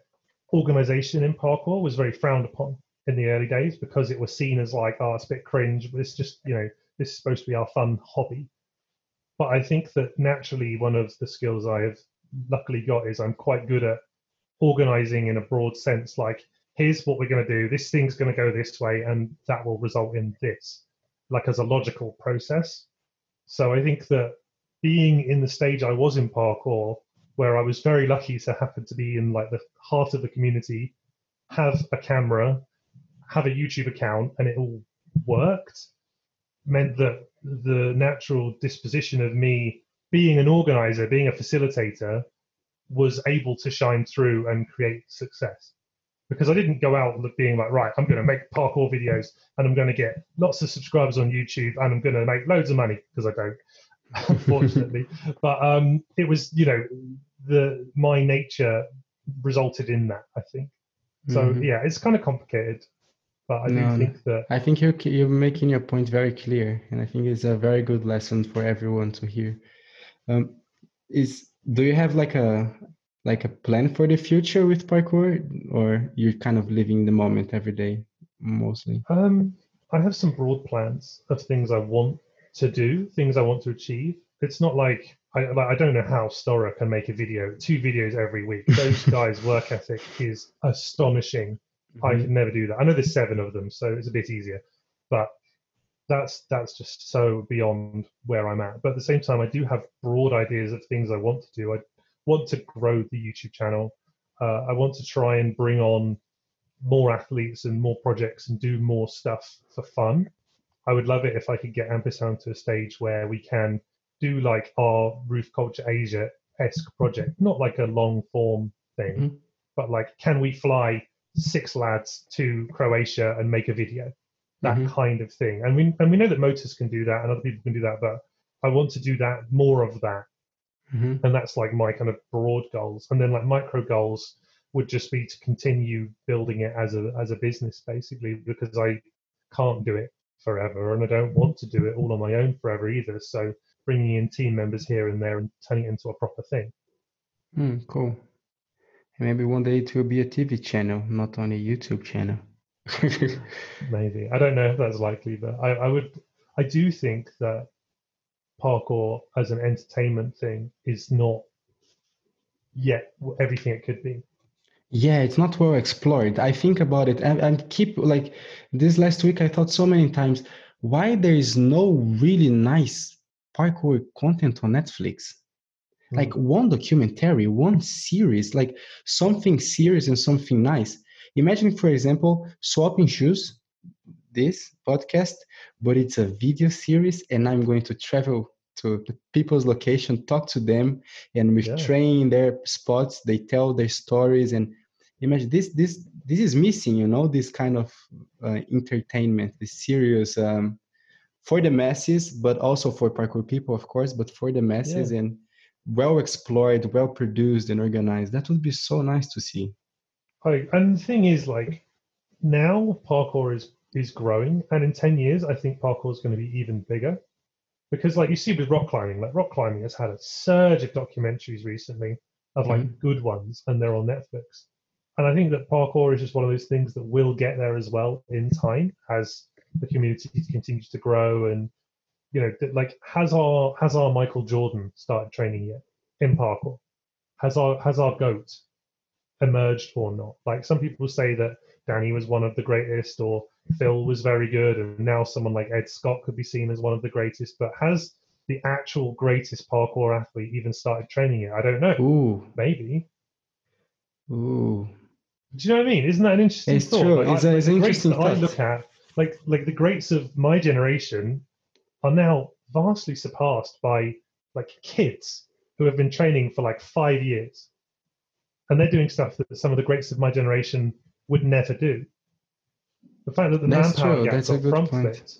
organization in parkour was very frowned upon in the early days because it was seen as like, oh, it's a bit cringe, but it's just, you know, this is supposed to be our fun hobby. But I think that naturally one of the skills I have luckily got is I'm quite good at organizing in a broad sense, like, here's what we're going to do, this thing's going to go this way, and that will result in this, like as a logical process. So I think that being in the stage I was in parkour, where I was very lucky to happen to be in like the heart of the community, have a camera, have a YouTube account and it all worked meant that the natural disposition of me being an organizer, being a facilitator, was able to shine through and create success. Because I didn't go out being like, right, I'm going to make parkour videos and I'm going to get lots of subscribers on YouTube and I'm going to make loads of money, because I don't, unfortunately. But um, it was, you know, the my nature resulted in that, I think. So, mm-hmm. yeah, it's kind of complicated. But I no, do think that... I think you're, you're making your point very clear. And I think it's a very good lesson for everyone to hear. Um, is do you have like a... like a plan for the future with parkour, or you're kind of living the moment every day mostly? Um, I have some broad plans of things I want to do, things I want to achieve. It's not like, I like, I don't know how Storror can make a video, two videos every week. Those guys' work ethic is astonishing. Mm-hmm. I could never do that. I know there's seven of them, so it's a bit easier, but that's, that's just so beyond where I'm at. But at the same time, I do have broad ideas of things I want to do. I want to grow the YouTube channel. Uh, I want to try and bring on more athletes and more projects and do more stuff for fun. I would love it if I could get Ampisound to a stage where we can do like our Roof Culture Asia-esque project, not like a long form thing, mm-hmm. but like, can we fly six lads to Croatia and make a video? That mm-hmm. kind of thing. And we, and we know that motors can do that and other people can do that, but I want to do that, more of that. Mm-hmm. And that's like my kind of broad goals. And then like micro goals would just be to continue building it as a as a business, basically, because I can't do it forever and I don't want to do it all on my own forever either. So bringing in team members here and there and turning it into a proper thing. Mm, cool. And maybe one day it will be a T V channel, not only a YouTube channel. Maybe. I don't know if that's likely, but I, I would, I do think that parkour as an entertainment thing is not yet everything it could be. Yeah, it's not well explored. I think about it and, and keep like this last week I thought so many times why there is no really nice parkour content on Netflix. Mm. Like one documentary, one series, like something serious and something nice. Imagine, for example, Swapping Shoes, this podcast, but it's a video series and I'm going to travel to people's location, talk to them, and with yeah. train their spots, they tell their stories. And imagine this, this, this is missing, you know, this kind of uh, entertainment, this serious um, for the masses, but also for parkour people, of course, but for the masses yeah. and well explored, well produced and organized. That would be so nice to see. Right. And the thing is, like, now parkour is is growing, and in ten years I think parkour is going to be even bigger, because like you see with rock climbing, like rock climbing has had a surge of documentaries recently of like mm-hmm. good ones, and they're on Netflix. And I think that parkour is just one of those things that will get there as well in time as the community continues to grow. And you know, like has our has our Michael Jordan started training yet in parkour? Has our has our GOAT emerged or not? Like some people say that Danny was one of the greatest, or Phil was very good, and now someone like Ed Scott could be seen as one of the greatest. But has the actual greatest parkour athlete even started training it? I don't know. Ooh. Maybe. Ooh. Do you know what I mean? Isn't that an interesting it's thought? True. Like, it's, I, it's like interesting the greats that thought. I look at, like like the greats of my generation are now vastly surpassed by like kids who have been training for like five years. And they're doing stuff that some of the greats of my generation would never do. The fact that the that's manpower true. Gap got from it,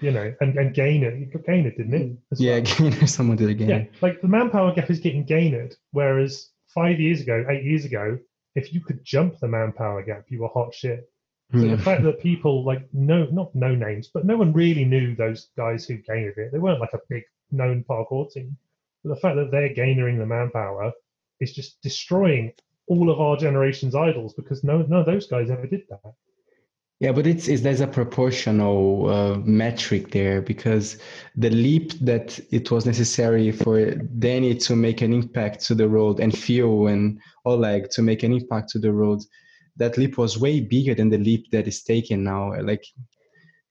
you know, and, and Gainer, Gainer didn't it? As yeah, well. Gainer, someone did a Gainer. Yeah, like the manpower gap is getting Gainered, whereas five years ago, eight years ago, if you could jump the manpower gap, you were hot shit. So yeah. the fact that people like, no, not no names, but no one really knew those guys who Gainered it. They weren't like a big known parkour team. But the fact that they're Gainering the manpower is just destroying all of our generation's idols, because no, none of those guys ever did that. Yeah, but it's, it's there's a proportional uh, metric there, because the leap that it was necessary for Danny to make an impact to the road and Phil and Oleg to make an impact to the road, that leap was way bigger than the leap that is taken now. Like,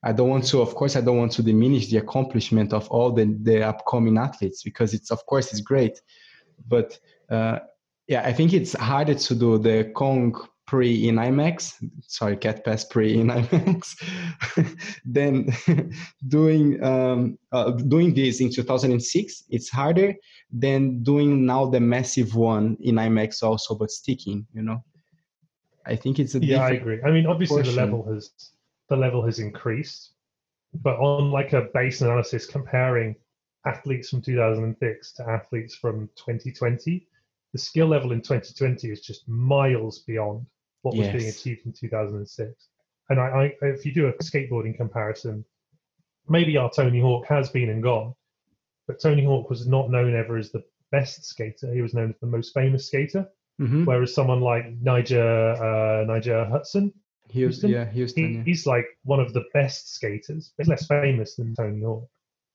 I don't want to, of course, I don't want to diminish the accomplishment of all the, the upcoming athletes, because it's, of course, it's great. But uh, yeah, I think it's harder to do the Kong pre in IMAX, sorry, Cat Pass pre in IMAX. Then doing um, uh, doing this in two thousand six, it's harder than doing now the massive one in IMAX also, but sticking, you know. I think it's a yeah, I agree. I mean, obviously portion. the level has the level has increased, but on like a base analysis comparing athletes from two thousand six to athletes from twenty twenty, the skill level in twenty twenty is just miles beyond what yes. was being achieved in two thousand six. And I, I, if you do a skateboarding comparison, maybe our Tony Hawk has been and gone, but Tony Hawk was not known ever as the best skater. He was known as the most famous skater. Mm-hmm. Whereas someone like Niger uh, Niger Hudson, Houston, yeah, Houston, he, yeah. he's like one of the best skaters, but less famous than Tony Hawk.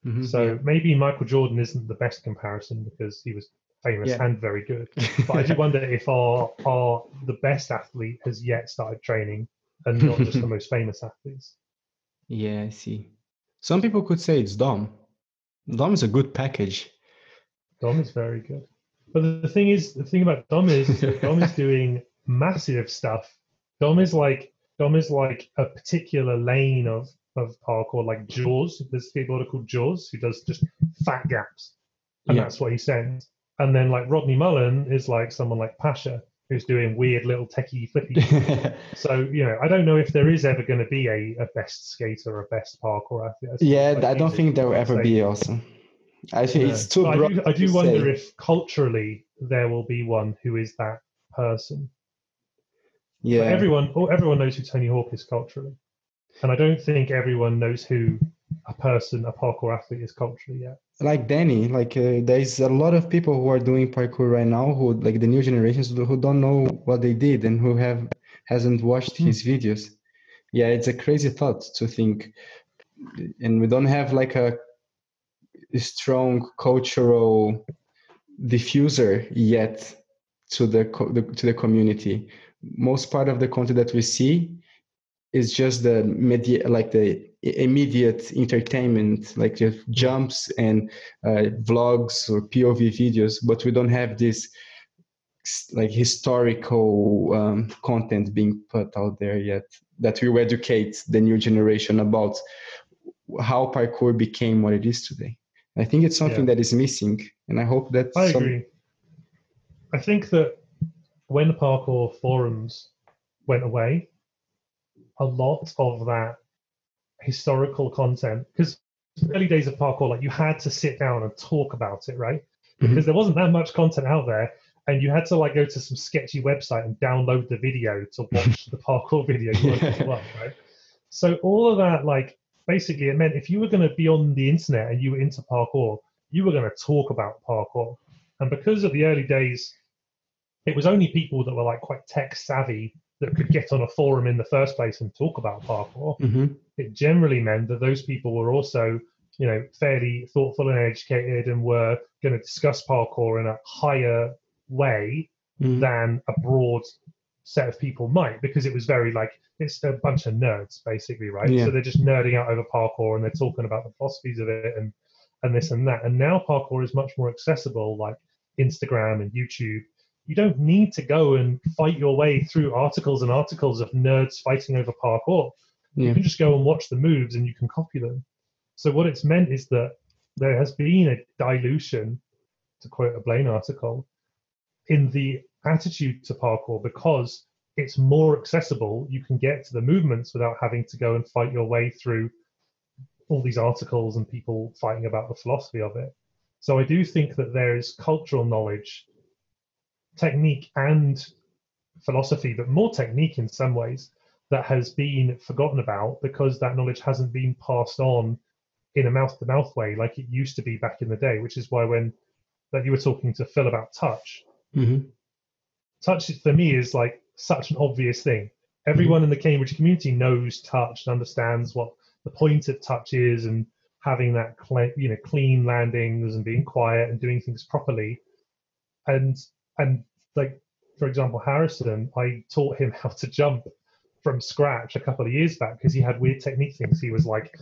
Mm-hmm, so yeah. maybe Michael Jordan isn't the best comparison because he was famous yeah. and very good. But I do wonder if our, our the best athlete has yet started training and not just the most famous athletes. Yeah, I see. Some people could say it's Dom. Dom is a good package. Dom is very good. But the thing is, the thing about Dom is, is that Dom is doing massive stuff. Dom is like Dom is like a particular lane of, of parkour, like Jaws. There's a skateboarder called Jaws who does just fat gaps, and yeah. that's what he sends. And then like Rodney Mullen is like someone like Pasha who's doing weird little techie flippy. So you know, I don't know if there is ever going to be a, a best skater or a best parkour athlete. Yeah, like I don't think there will ever say. be. Awesome. I think yeah. it's too broad. I do, I do to wonder say. if culturally there will be one who is that person. Yeah, but everyone, everyone knows who Tony Hawk is culturally, and I don't think everyone knows who a person, a parkour athlete, is culturally yet. Like Danny, like uh, there is a lot of people who are doing parkour right now, who like the new generations who don't know what they did and who have hasn't watched mm. his videos. Yeah, it's a crazy thought to think, and we don't have like a. strong cultural diffuser yet to the, co- the to the community. Most part of the content that we see is just the media, like the immediate entertainment, like just jumps and uh, vlogs or P O V videos. But we don't have this like historical um, content being put out there yet that will educate the new generation about how parkour became what it is today. I think it's something yeah. that is missing, and I hope that... I some... agree. I think that when parkour forums went away, a lot of that historical content, because the early days of parkour, like you had to sit down and talk about it, right? Because mm-hmm. there wasn't that much content out there, and you had to like go to some sketchy website and download the video to watch the parkour video you wanted to watch, right? So all of that, like, basically, it meant if you were going to be on the internet and you were into parkour, you were going to talk about parkour. And because of the early days, it was only people that were like quite tech savvy that could get on a forum in the first place and talk about parkour. Mm-hmm. It generally meant that those people were also, you know, fairly thoughtful and educated and were going to discuss parkour in a higher way mm-hmm. than a broad set of people might, because it was very like, it's a bunch of nerds basically, right? Yeah. So they're just nerding out over parkour and they're talking about the philosophies of it and, and this and that. And now parkour is much more accessible, like Instagram and YouTube. You don't need to go and fight your way through articles and articles of nerds fighting over parkour. Yeah. You can just go and watch the moves and you can copy them. So what it's meant is that there has been a dilution, to quote a Blaine article, in the attitude to parkour because it's more accessible. You can get to the movements without having to go and fight your way through all these articles and people fighting about the philosophy of it. So I do think that there is cultural knowledge, technique and philosophy, but more technique in some ways, that has been forgotten about because that knowledge hasn't been passed on in a mouth-to-mouth way like it used to be back in the day, which is why when that you were talking to Phil about touch, mm-hmm. touch for me is like such an obvious thing. Everyone mm-hmm. in the Cambridge community knows touch and understands what the point of touch is and having that cl- you know, clean landings and being quiet and doing things properly. And and like, for example, Harrison, I taught him how to jump from scratch a couple of years back because he had weird technique things. He was like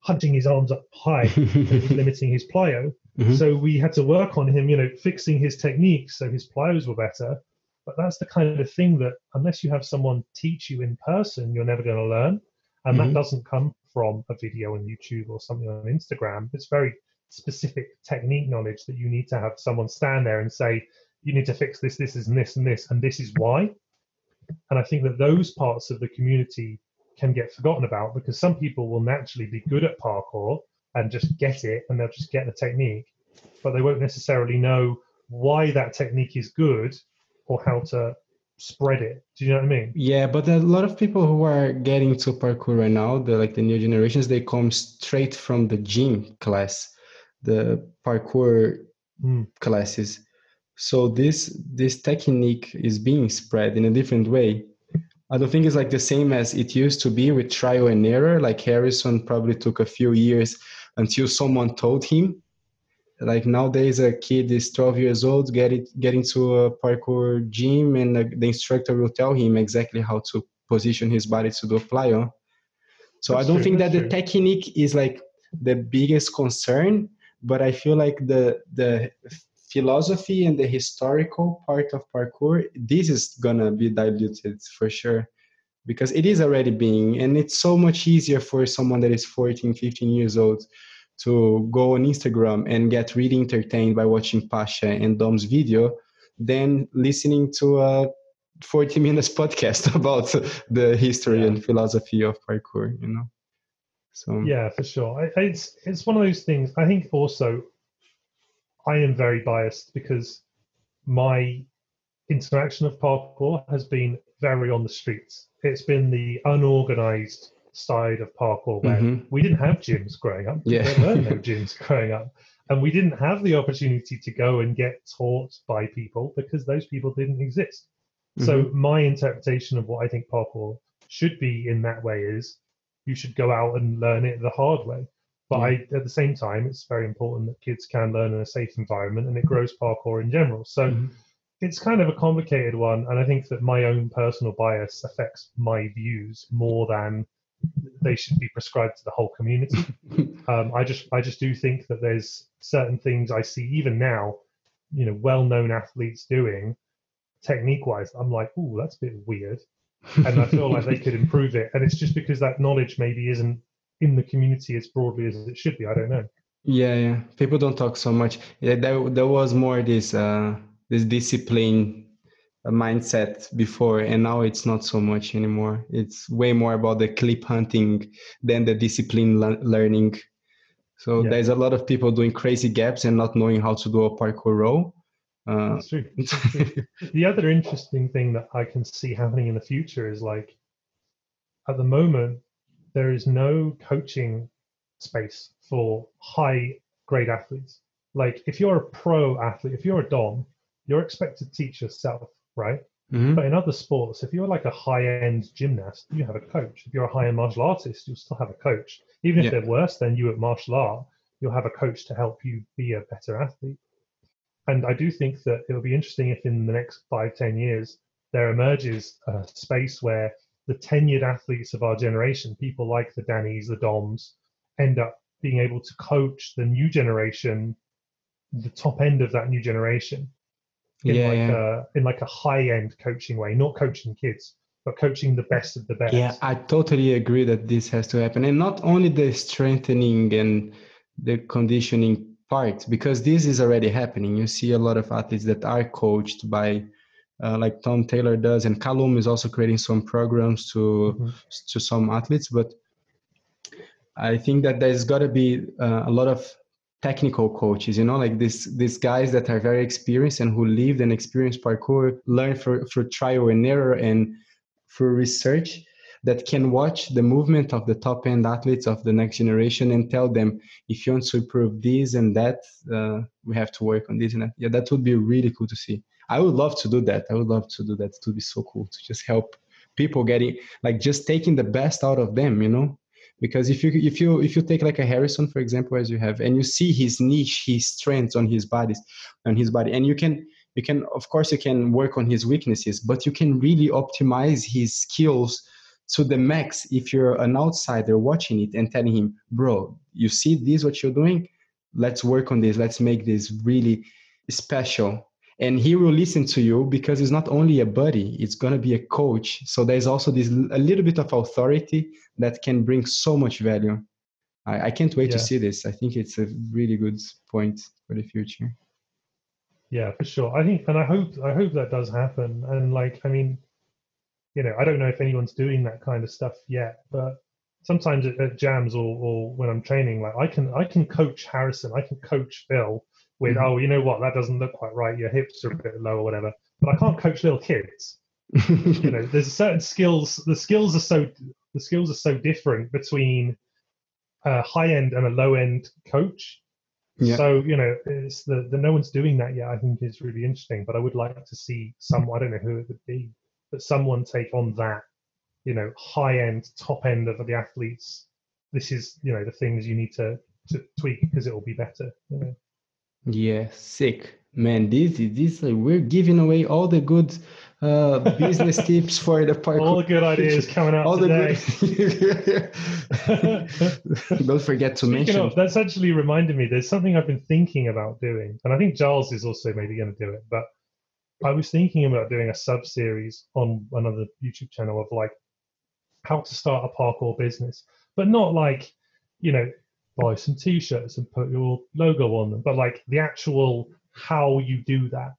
hunching his arms up high and limiting his plyo. Mm-hmm. So we had to work on him, you know, fixing his techniques so his plyos were better. But that's the kind of thing that unless you have someone teach you in person, you're never going to learn. And mm-hmm. that doesn't come from a video on YouTube or something on Instagram. It's very specific technique knowledge that you need to have someone stand there and say, you need to fix this, this is this and this, and this is why. And I think that those parts of the community can get forgotten about, because some people will naturally be good at parkour and just get it, and they'll just get the technique, but they won't necessarily know why that technique is good or how to spread it. Do you know what I mean? Yeah, but there are a lot of people who are getting to parkour right now, they're like the new generations, they come straight from the gym class, the parkour mm. classes. So this this technique is being spread in a different way. I don't think it's like the same as it used to be with trial and error. Like Harrison probably took a few years until someone told him. Like nowadays, a kid is twelve years old, get it, get into a parkour gym, and the instructor will tell him exactly how to position his body to do a plyo. So that's I don't true, think that true. The technique is like the biggest concern, but I feel like the the philosophy and the historical part of parkour, this is gonna be diluted for sure, because it is already being, and it's so much easier for someone that is fourteen, fifteen years old to go on Instagram and get really entertained by watching Pasha and Dom's video than listening to a forty minutes podcast about the history yeah. and philosophy of parkour, you know? So yeah, for sure. It's, it's one of those things. I think also I am very biased because my interaction of parkour has been very on the streets. It's been the unorganized side of parkour where mm-hmm. we didn't have gyms growing up. Yeah. There were no gyms growing up, and we didn't have the opportunity to go and get taught by people because those people didn't exist. Mm-hmm. So my interpretation of what I think parkour should be in that way is you should go out and learn it the hard way. But mm-hmm. I, at the same time, it's very important that kids can learn in a safe environment, and it grows parkour in general. So mm-hmm. it's kind of a complicated one. And I think that my own personal bias affects my views more than they should be prescribed to the whole community. um, I just I just do think that there's certain things I see even now, you know, well-known athletes doing technique-wise. I'm like, ooh, that's a bit weird. And I feel like they could improve it. And it's just because that knowledge maybe isn't in the community as broadly as it should be. I don't know. Yeah, yeah. People don't talk so much. Yeah, there, there was more this, uh, this discipline mindset before, and now it's not so much anymore. It's way more about the clip hunting than the discipline le- learning. So yeah. there's a lot of people doing crazy gaps and not knowing how to do a parkour roll. Uh, That's true. That's true. The other interesting thing that I can see happening in the future is, like, at the moment, there is no coaching space for high grade athletes. Like, if you're a pro athlete, if you're a Dom, you're expected to teach yourself, right? Mm-hmm. But in other sports, if you're like a high-end gymnast, you have a coach. If you're a high-end martial artist, you'll still have a coach. Even if yeah. they're worse than you at martial art, you'll have a coach to help you be a better athlete. And I do think that it'll be interesting if in the next five, ten years, there emerges a space where the tenured athletes of our generation, people like the Dannies, the Doms, end up being able to coach the new generation, the top end of that new generation. In, yeah, like yeah. A, in like a high-end coaching way, not coaching kids, but coaching the best of the best. Yeah, I totally agree that this has to happen. And not only the strengthening and the conditioning part, because this is already happening. You see a lot of athletes that are coached by, uh, like Tom Taylor does, and Calum is also creating some programs to, mm-hmm. to some athletes. But I think that there's got to be uh, a lot of technical coaches, you know, like this, these guys that are very experienced and who lived and experienced parkour, learn for, for trial and error and through research, that can watch the movement of the top end athletes of the next generation and tell them, if you want to improve this and that, uh, we have to work on this and that. Yeah, that would be really cool to see. I would love to do that. I would love to do that. It would be so cool to just help people getting, like, just taking the best out of them, you know? Because if you if you if you take like a Harrison, for example, as you have, and you see his niche, his strengths on his bodies, on his body, and you can you can of course you can work on his weaknesses, but you can really optimize his skills to the max if you're an outsider watching it and telling him, bro, you see this what you're doing? Let's work on this. Let's make this really special. and he will listen to you because it's not only a buddy, it's going to be a coach. So there's also this a little bit of authority that can bring so much value. I, I can't wait yeah. to see this. I think it's a really good point for the future. Yeah, for sure. I think, and I hope, I hope that does happen. And like, I mean, you know, I don't know if anyone's doing that kind of stuff yet, but sometimes at, at jams or, or when I'm training, like I can, I can coach Harrison, I can coach Phil with, mm-hmm. oh, you know what, that doesn't look quite right. Your hips are a bit low or whatever, but I can't coach little kids. You know, there's certain skills, the skills are so, the skills are so different between a high end and a low end coach. Yeah. So, you know, it's the, the no one's doing that yet. I think is really interesting, but I would like to see some, I don't know who it would be, but someone take on that, you know, high end, top end of the athletes. This is, you know, the things you need to, to tweak because it will be better. You know? Yeah, sick. Man, this is this. Like, we're giving away all the good uh, business tips for the parkour. All the good ideas coming out all today. The good... Don't forget to Speaking mention. Of, that's actually reminded me. There's something I've been thinking about doing, and I think Giles is also maybe going to do it. But I was thinking about doing a sub series on another YouTube channel of like how to start a parkour business, but not like, you know, buy some t-shirts and put your logo on them, but like the actual. How you do that.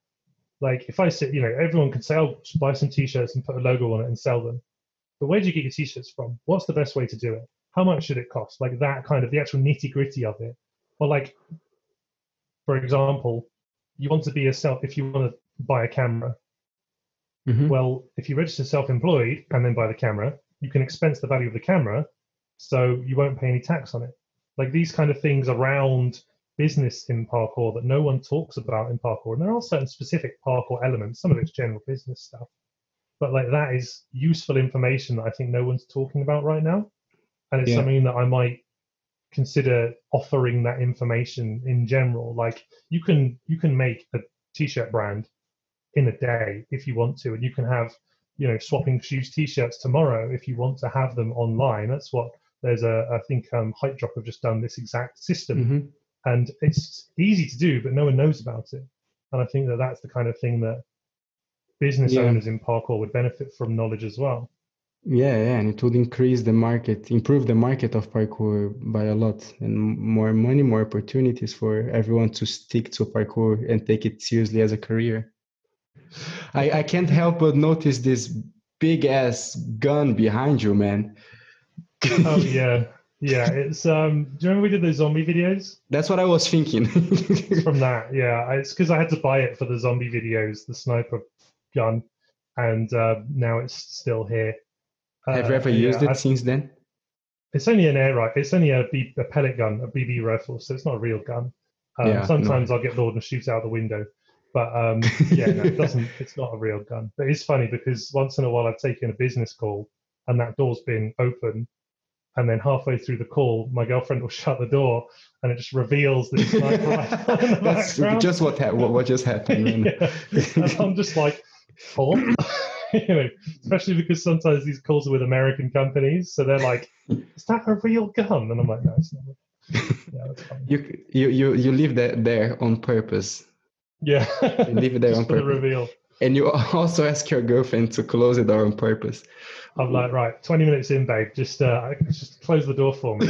Like if I said, you know, everyone can sell, buy some t-shirts and put a logo on it and sell them, but where do you get your t-shirts from? What's the best way to do it? How much should it cost? Like that kind of the actual nitty-gritty of it. Or like, for example, you want to be a self, if you want to buy a camera, mm-hmm. well, if you register self-employed and then buy the camera, you can expense the value of the camera, so you won't pay any tax on it. Like these kind of things around business in parkour that no one talks about in parkour, and there are certain specific parkour elements, some of it's general business stuff, but like that is useful information that I think no one's talking about right now, and it's yeah. something that I might consider offering that information in general. Like you can you can make a t-shirt brand in a day if you want to, and you can have, you know, Swapping Shoes t-shirts tomorrow if you want to have them online. That's what there's a I think um Hype Drop have just done this exact system. Mm-hmm. And it's easy to do, but no one knows about it. And I think that that's the kind of thing that business yeah. owners in parkour would benefit from knowledge as well. Yeah, yeah, and it would increase the market, improve the market of parkour by a lot, and more money, more opportunities for everyone to stick to parkour and take it seriously as a career. I, I can't help but notice this big ass gun behind you, man. Oh, yeah. Yeah, it's, um, do you remember we did those zombie videos? That's what I was thinking. From that, yeah. It's because I had to buy it for the zombie videos, the sniper gun, and uh, now it's still here. Uh, Have you ever used yeah, it I've, since then? It's only an air rifle. It's only a, B, a pellet gun, a B B rifle, so it's not a real gun. Um, yeah, sometimes no. I'll get lured and shoot out the window. But um, yeah, no, it doesn't, it's not a real gun. But it's funny because once in a while I've taken a business call and that door's been open. And then halfway through the call, my girlfriend will shut the door, and it just reveals this sniper rifle in the That's background. Just what, ha- what what just happened. Yeah. And I'm just like, oh, you know, especially because sometimes these calls are with American companies, so they're like, "Is that a real gun?" And I'm like, "No, it's not." Yeah, that's funny. You you you you leave that there on purpose. Yeah, you leave it there on purpose. For the reveal. And you also ask your girlfriend to close the door on purpose. I'm like, right, twenty minutes in, babe. Just, uh, just close the door for me.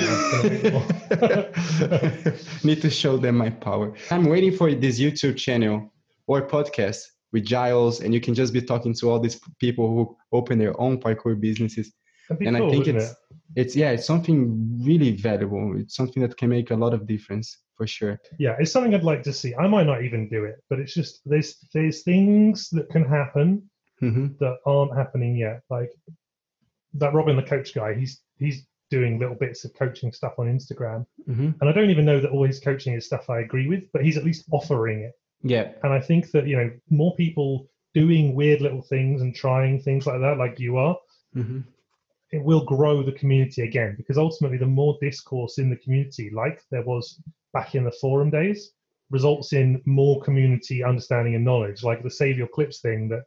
Need to show them my power. I'm waiting for this YouTube channel or podcast with Giles, and you can just be talking to all these people who open their own parkour businesses. And cool, I think it's, it? it's yeah, it's something really valuable. It's something that can make a lot of difference. For sure. Yeah, it's something I'd like to see. I might not even do it, but it's just there's there's things that can happen mm-hmm. that aren't happening yet. Like that Robin the coach guy, he's he's doing little bits of coaching stuff on Instagram. Mm-hmm. And I don't even know that all his coaching is stuff I agree with, but he's at least offering it. Yeah. And I think that, you know, more people doing weird little things and trying things like that, like you are, mm-hmm. it will grow the community again, because ultimately the more discourse in the community, like there was back in the forum days, results in more community understanding and knowledge, like the Save Your Clips thing that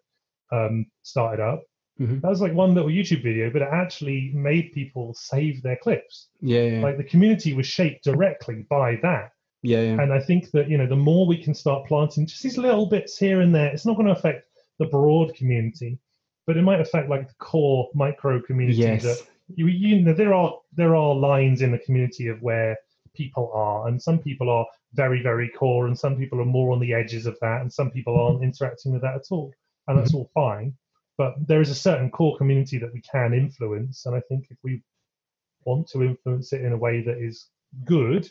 um, started up. Mm-hmm. That was like one little YouTube video, but it actually made people save their clips. Yeah, yeah. Like the community was shaped directly by that. Yeah, yeah. And I think that, you know, the more we can start planting just these little bits here and there, it's not going to affect the broad community, but it might affect like the core micro community. Yes. That you, you know, there are there are lines in the community of where people are, and some people are very, very core, and some people are more on the edges of that, and some people aren't interacting with that at all, and that's all fine. But there is a certain core community that we can influence, and I think if we want to influence it in a way that is good,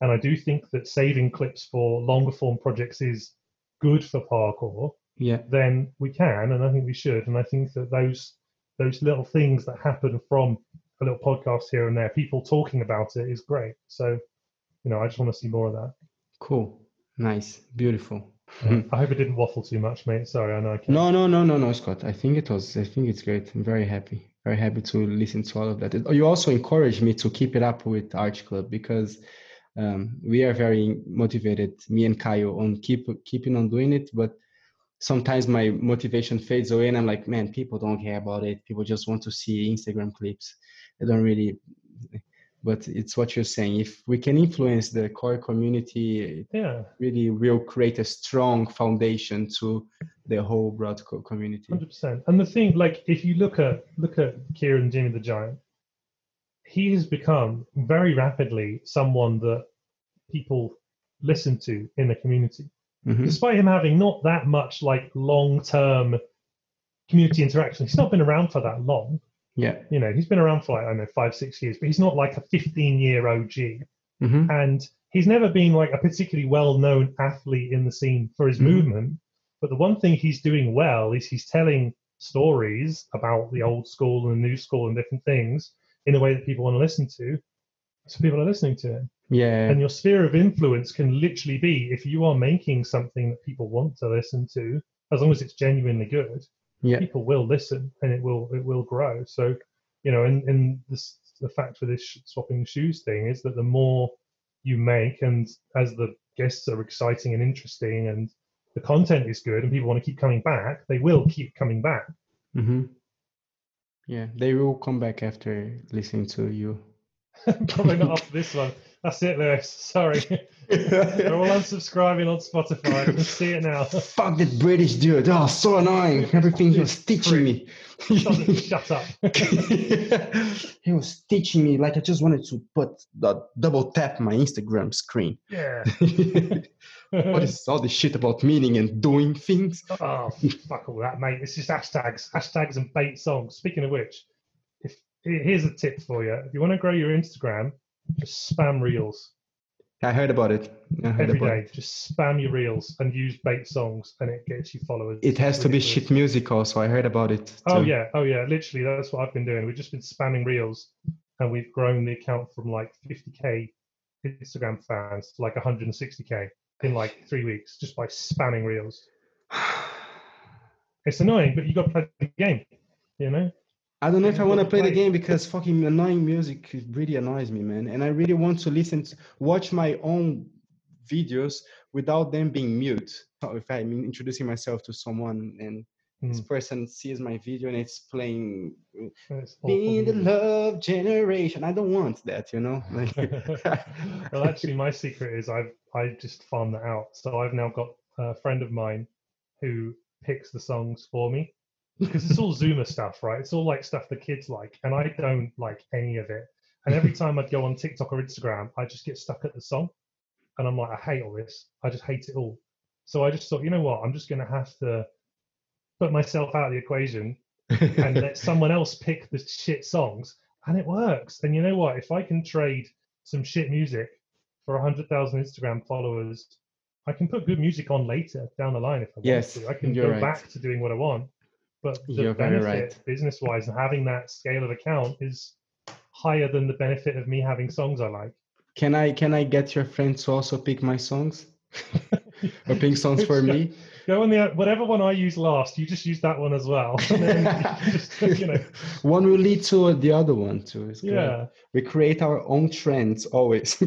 and I do think that saving clips for longer form projects is good for parkour, yeah, then we can, and I think we should. And I think that those those little things that happen from a little podcast here and there, people talking about it, is great. So, you know, I just want to see more of that. Cool. Nice. Beautiful. Yeah. I hope it didn't waffle too much, mate. Sorry, I know I can't. No, no, no, no, no, Scott. I think it was, I think it's great. I'm very happy. Very happy to listen to all of that. You also encouraged me to keep it up with Arch Club, because um, we are very motivated, me and Caio, on keep keeping on doing it. But sometimes my motivation fades away, and I'm like, man, people don't care about it. People just want to see Instagram clips. They don't really... But it's what you're saying. If we can influence the core community, it yeah. really will create a strong foundation to the whole broad community. one hundred percent. And the thing, like, if you look at look at Kieran, Jimmy the Giant, he has become very rapidly someone that people listen to in the community. Mm-hmm. Despite him having not that much, like, long-term community interaction, he's not been around for that long. Yeah, you know, he's been around for, like, I don't know, five, six years, but he's not like a fifteen-year O G. Mm-hmm. And he's never been like a particularly well-known athlete in the scene for his mm-hmm. movement. But the one thing he's doing well is he's telling stories about the old school and the new school and different things in a way that people want to listen to. So people are listening to it. Yeah. And your sphere of influence can literally be, if you are making something that people want to listen to, as long as it's genuinely good. Yeah. People will listen, and it will it will grow. So, you know, and, and this, the fact for this swapping shoes thing is that the more you make, and as the guests are exciting and interesting, and the content is good, and people want to keep coming back, they will keep coming back. Mm-hmm. Yeah, they will come back after listening to you. Probably not after this one. That's it, Lewis. Sorry. They're all unsubscribing on Spotify. I can see it now. Fuck that British dude. Oh, so annoying. Everything he was teaching me. Shut up. He was teaching me. Like, I just wanted to put the double tap my Instagram screen. Yeah. What is all this shit about meaning and doing things? Oh, fuck all that, mate. It's just hashtags. Hashtags and bait songs. Speaking of which, if here's a tip for you. If you want to grow your Instagram, just spam reels. I heard about it. I heard Every about day, it. Just spam your reels and use bait songs, and it gets you followers. It has to be shit music also. I heard about it. Too. Oh, yeah. Oh, yeah. Literally, that's what I've been doing. We've just been spamming reels, and we've grown the account from like fifty K Instagram fans to like one hundred sixty K in like three weeks just by spamming reels. It's annoying, but you've got to play the game, you know? I don't know if I want to play the game, because fucking annoying music really annoys me, man. And I really want to listen, to, watch my own videos without them being mute. If I'm introducing myself to someone and mm. this person sees my video and it's playing "Be the Love Generation," I don't want that, you know. Like, well, actually, my secret is I've I just farmed that out. So I've now got a friend of mine who picks the songs for me. Because it's all Zoomer stuff, right? It's all like stuff the kids like, and I don't like any of it. And every time I'd go on TikTok or Instagram, I just get stuck at the song, and I'm like, I hate all this. I just hate it all. So I just thought, you know what? I'm just going to have to put myself out of the equation and let someone else pick the shit songs, and it works. And you know what? If I can trade some shit music for one hundred thousand Instagram followers, I can put good music on later down the line if I yes, want to. I can go right. back to doing what I want. But the You're benefit, right. business-wise, and having that scale of account is higher than the benefit of me having songs I like. Can I can I get your friends to also pick my songs, or pick songs for me? Go on the whatever one I use last. You just use that one as well. And then you just, you know. One will lead to the other one too. It's yeah, great. We create our own trends always.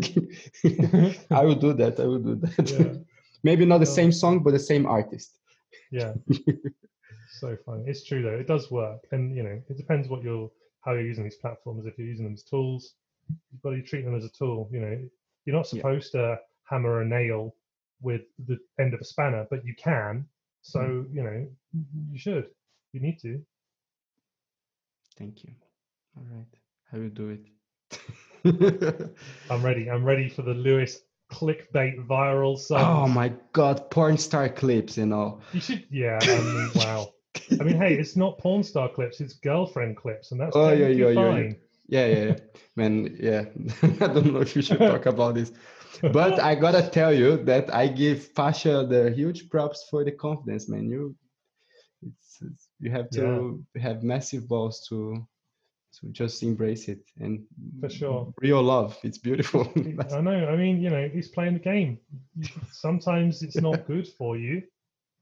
I will do that. I will do that. Yeah. Maybe not the oh. same song, but the same artist. Yeah. So funny. It's true though. It does work, and you know, it depends what you're, how you're using these platforms. If you're using them as tools, you've got to treat them as a tool. You know, you're not supposed yeah. to hammer a nail with the end of a spanner, but you can. So, mm. you know, you should. You need to. Thank you. All right. How do you do it? I'm ready. I'm ready for the Luis clickbait viral song. Oh my God. Porn star clips, you know. You should. Yeah. I mean, wow. I mean, hey, it's not porn star clips. It's girlfriend clips. And that's oh, yeah, yeah, fine. Yeah. Yeah, yeah, yeah. Man, yeah. I don't know if you should talk about this. But I gotta tell you that I give Pasha the huge props for the confidence, man. You it's, it's you have to yeah. have massive balls to to just embrace it and for sure. Real love. It's beautiful. I know. I mean, you know, he's playing the game. Sometimes it's not good for you,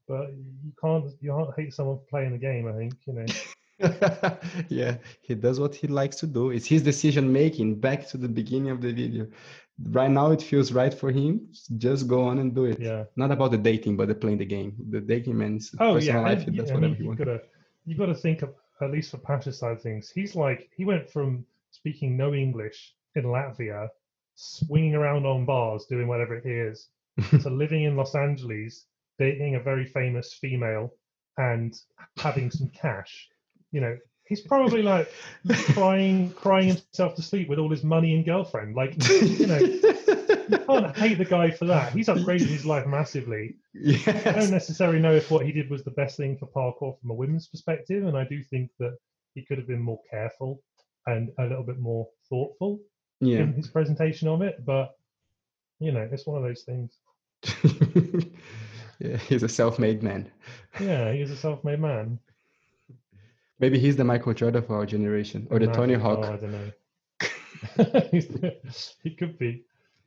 but you can't you can't hate someone for playing the game, I think, you know. Yeah, he does what he likes to do. It's his decision making. Back to the beginning of the video, right now it feels right for him. Just go on and do it. Yeah, not about the dating, but the playing the game. The dating man's oh personal yeah, life, and, that's yeah, whatever you, you want. Gotta, you got to think of, at least for Pasha's side of things. He's like he went from speaking no English in Latvia, swinging around on bars, doing whatever it is, to living in Los Angeles, dating a very famous female, and having some cash. You know, he's probably like crying, crying himself to sleep with all his money and girlfriend. Like, you know, you can't hate the guy for that. He's upgraded his life massively. Yes. I don't necessarily know if what he did was the best thing for parkour from a women's perspective. And I do think that he could have been more careful and a little bit more thoughtful yeah. in his presentation of it. But, you know, it's one of those things. Yeah, he's a self-made man. Yeah, he's a self-made man. Maybe he's the Michael Jordan for our generation, or the no, Tony Hawk. Oh, I don't know. He could be.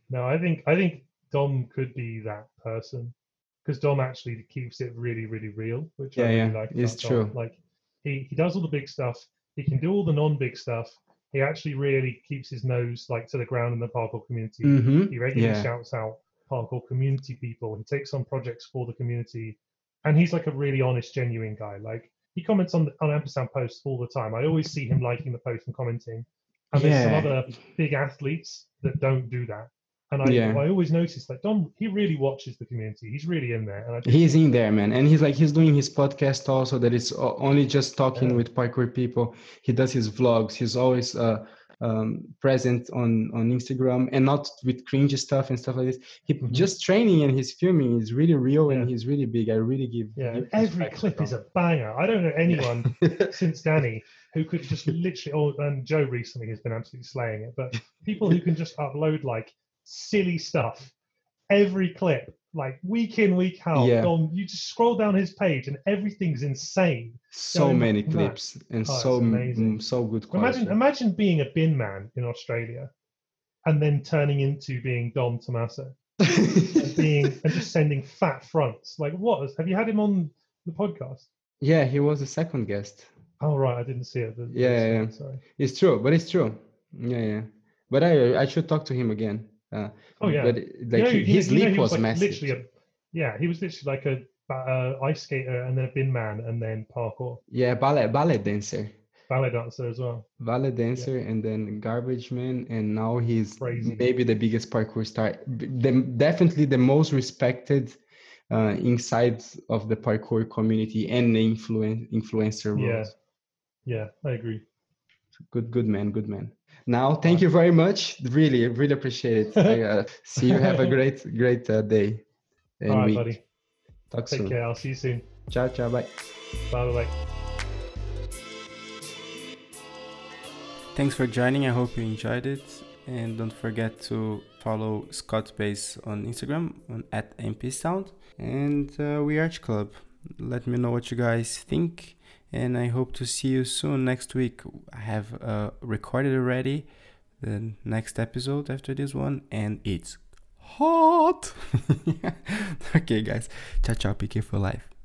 No, I think I think Dom could be that person, because Dom actually keeps it really, really real, which yeah, I really yeah. like. It's true. Dom. Like he, he does all the big stuff. He can do all the non-big stuff. He actually really keeps his nose like to the ground in the parkour community. Mm-hmm. He regularly yeah. shouts out parkour community people. He takes on projects for the community, and he's like a really honest, genuine guy. Like. He comments on the, on Ampisound posts all the time. I always see him liking the post and commenting. And yeah. there's some other big athletes that don't do that. And I yeah. I always notice that Dom, he really watches the community. He's really in there. And I just, he's in there, man. And he's like, he's doing his podcast also that is only just talking yeah. with parkour people. He does his vlogs. He's always uh, um, present on, on Instagram, and not with cringy stuff and stuff like this. He mm-hmm. just training and he's filming is really real yeah. and he's really big. I really give yeah. every clip is a banger. I don't know anyone since Danny who could just literally, oh, and Joe recently has been absolutely slaying it, but people who can just upload like silly stuff, every clip, like week in, week out, yeah. Dom, you just scroll down his page and everything's insane. So Dom, many clips that. and oh, so m- so good quality. Imagine, imagine being a bin man in Australia and then turning into being Dom Tommaso and, being, and just sending fat fronts. Like what? Have you had him on the podcast? Yeah, he was the second guest. Oh, right. I didn't see it. The, yeah, yeah. One, sorry. It's true, but it's true. Yeah, yeah. But I I should talk to him again. Uh, oh yeah, but like, you know, his you know, leap was, was like massive. Literally a, yeah, he was literally like a uh, ice skater and then a bin man and then parkour. Yeah, ballet ballet dancer. Ballet dancer as well. Ballet dancer yeah. and then garbage man, and now he's Crazy. maybe the biggest parkour star. The, definitely the most respected uh, inside of the parkour community and the influen- influencer world. Yeah, yeah, I agree. Good, good man, good man. Now, thank you very much. Really, really appreciate it. I, uh, see you. Have a great, great uh, day and All right, week. Buddy. Talk Take soon. care. I'll see you soon. Ciao, ciao. Bye. Bye, bye. Thanks for joining. I hope you enjoyed it. And don't forget to follow Scott Bass on Instagram on at Ampisound. And uh, we Arch Club. Let me know what you guys think. And I hope to see you soon next week. I have uh, recorded already the next episode after this one, and it's hot. Okay, guys. Ciao, ciao. P K for life.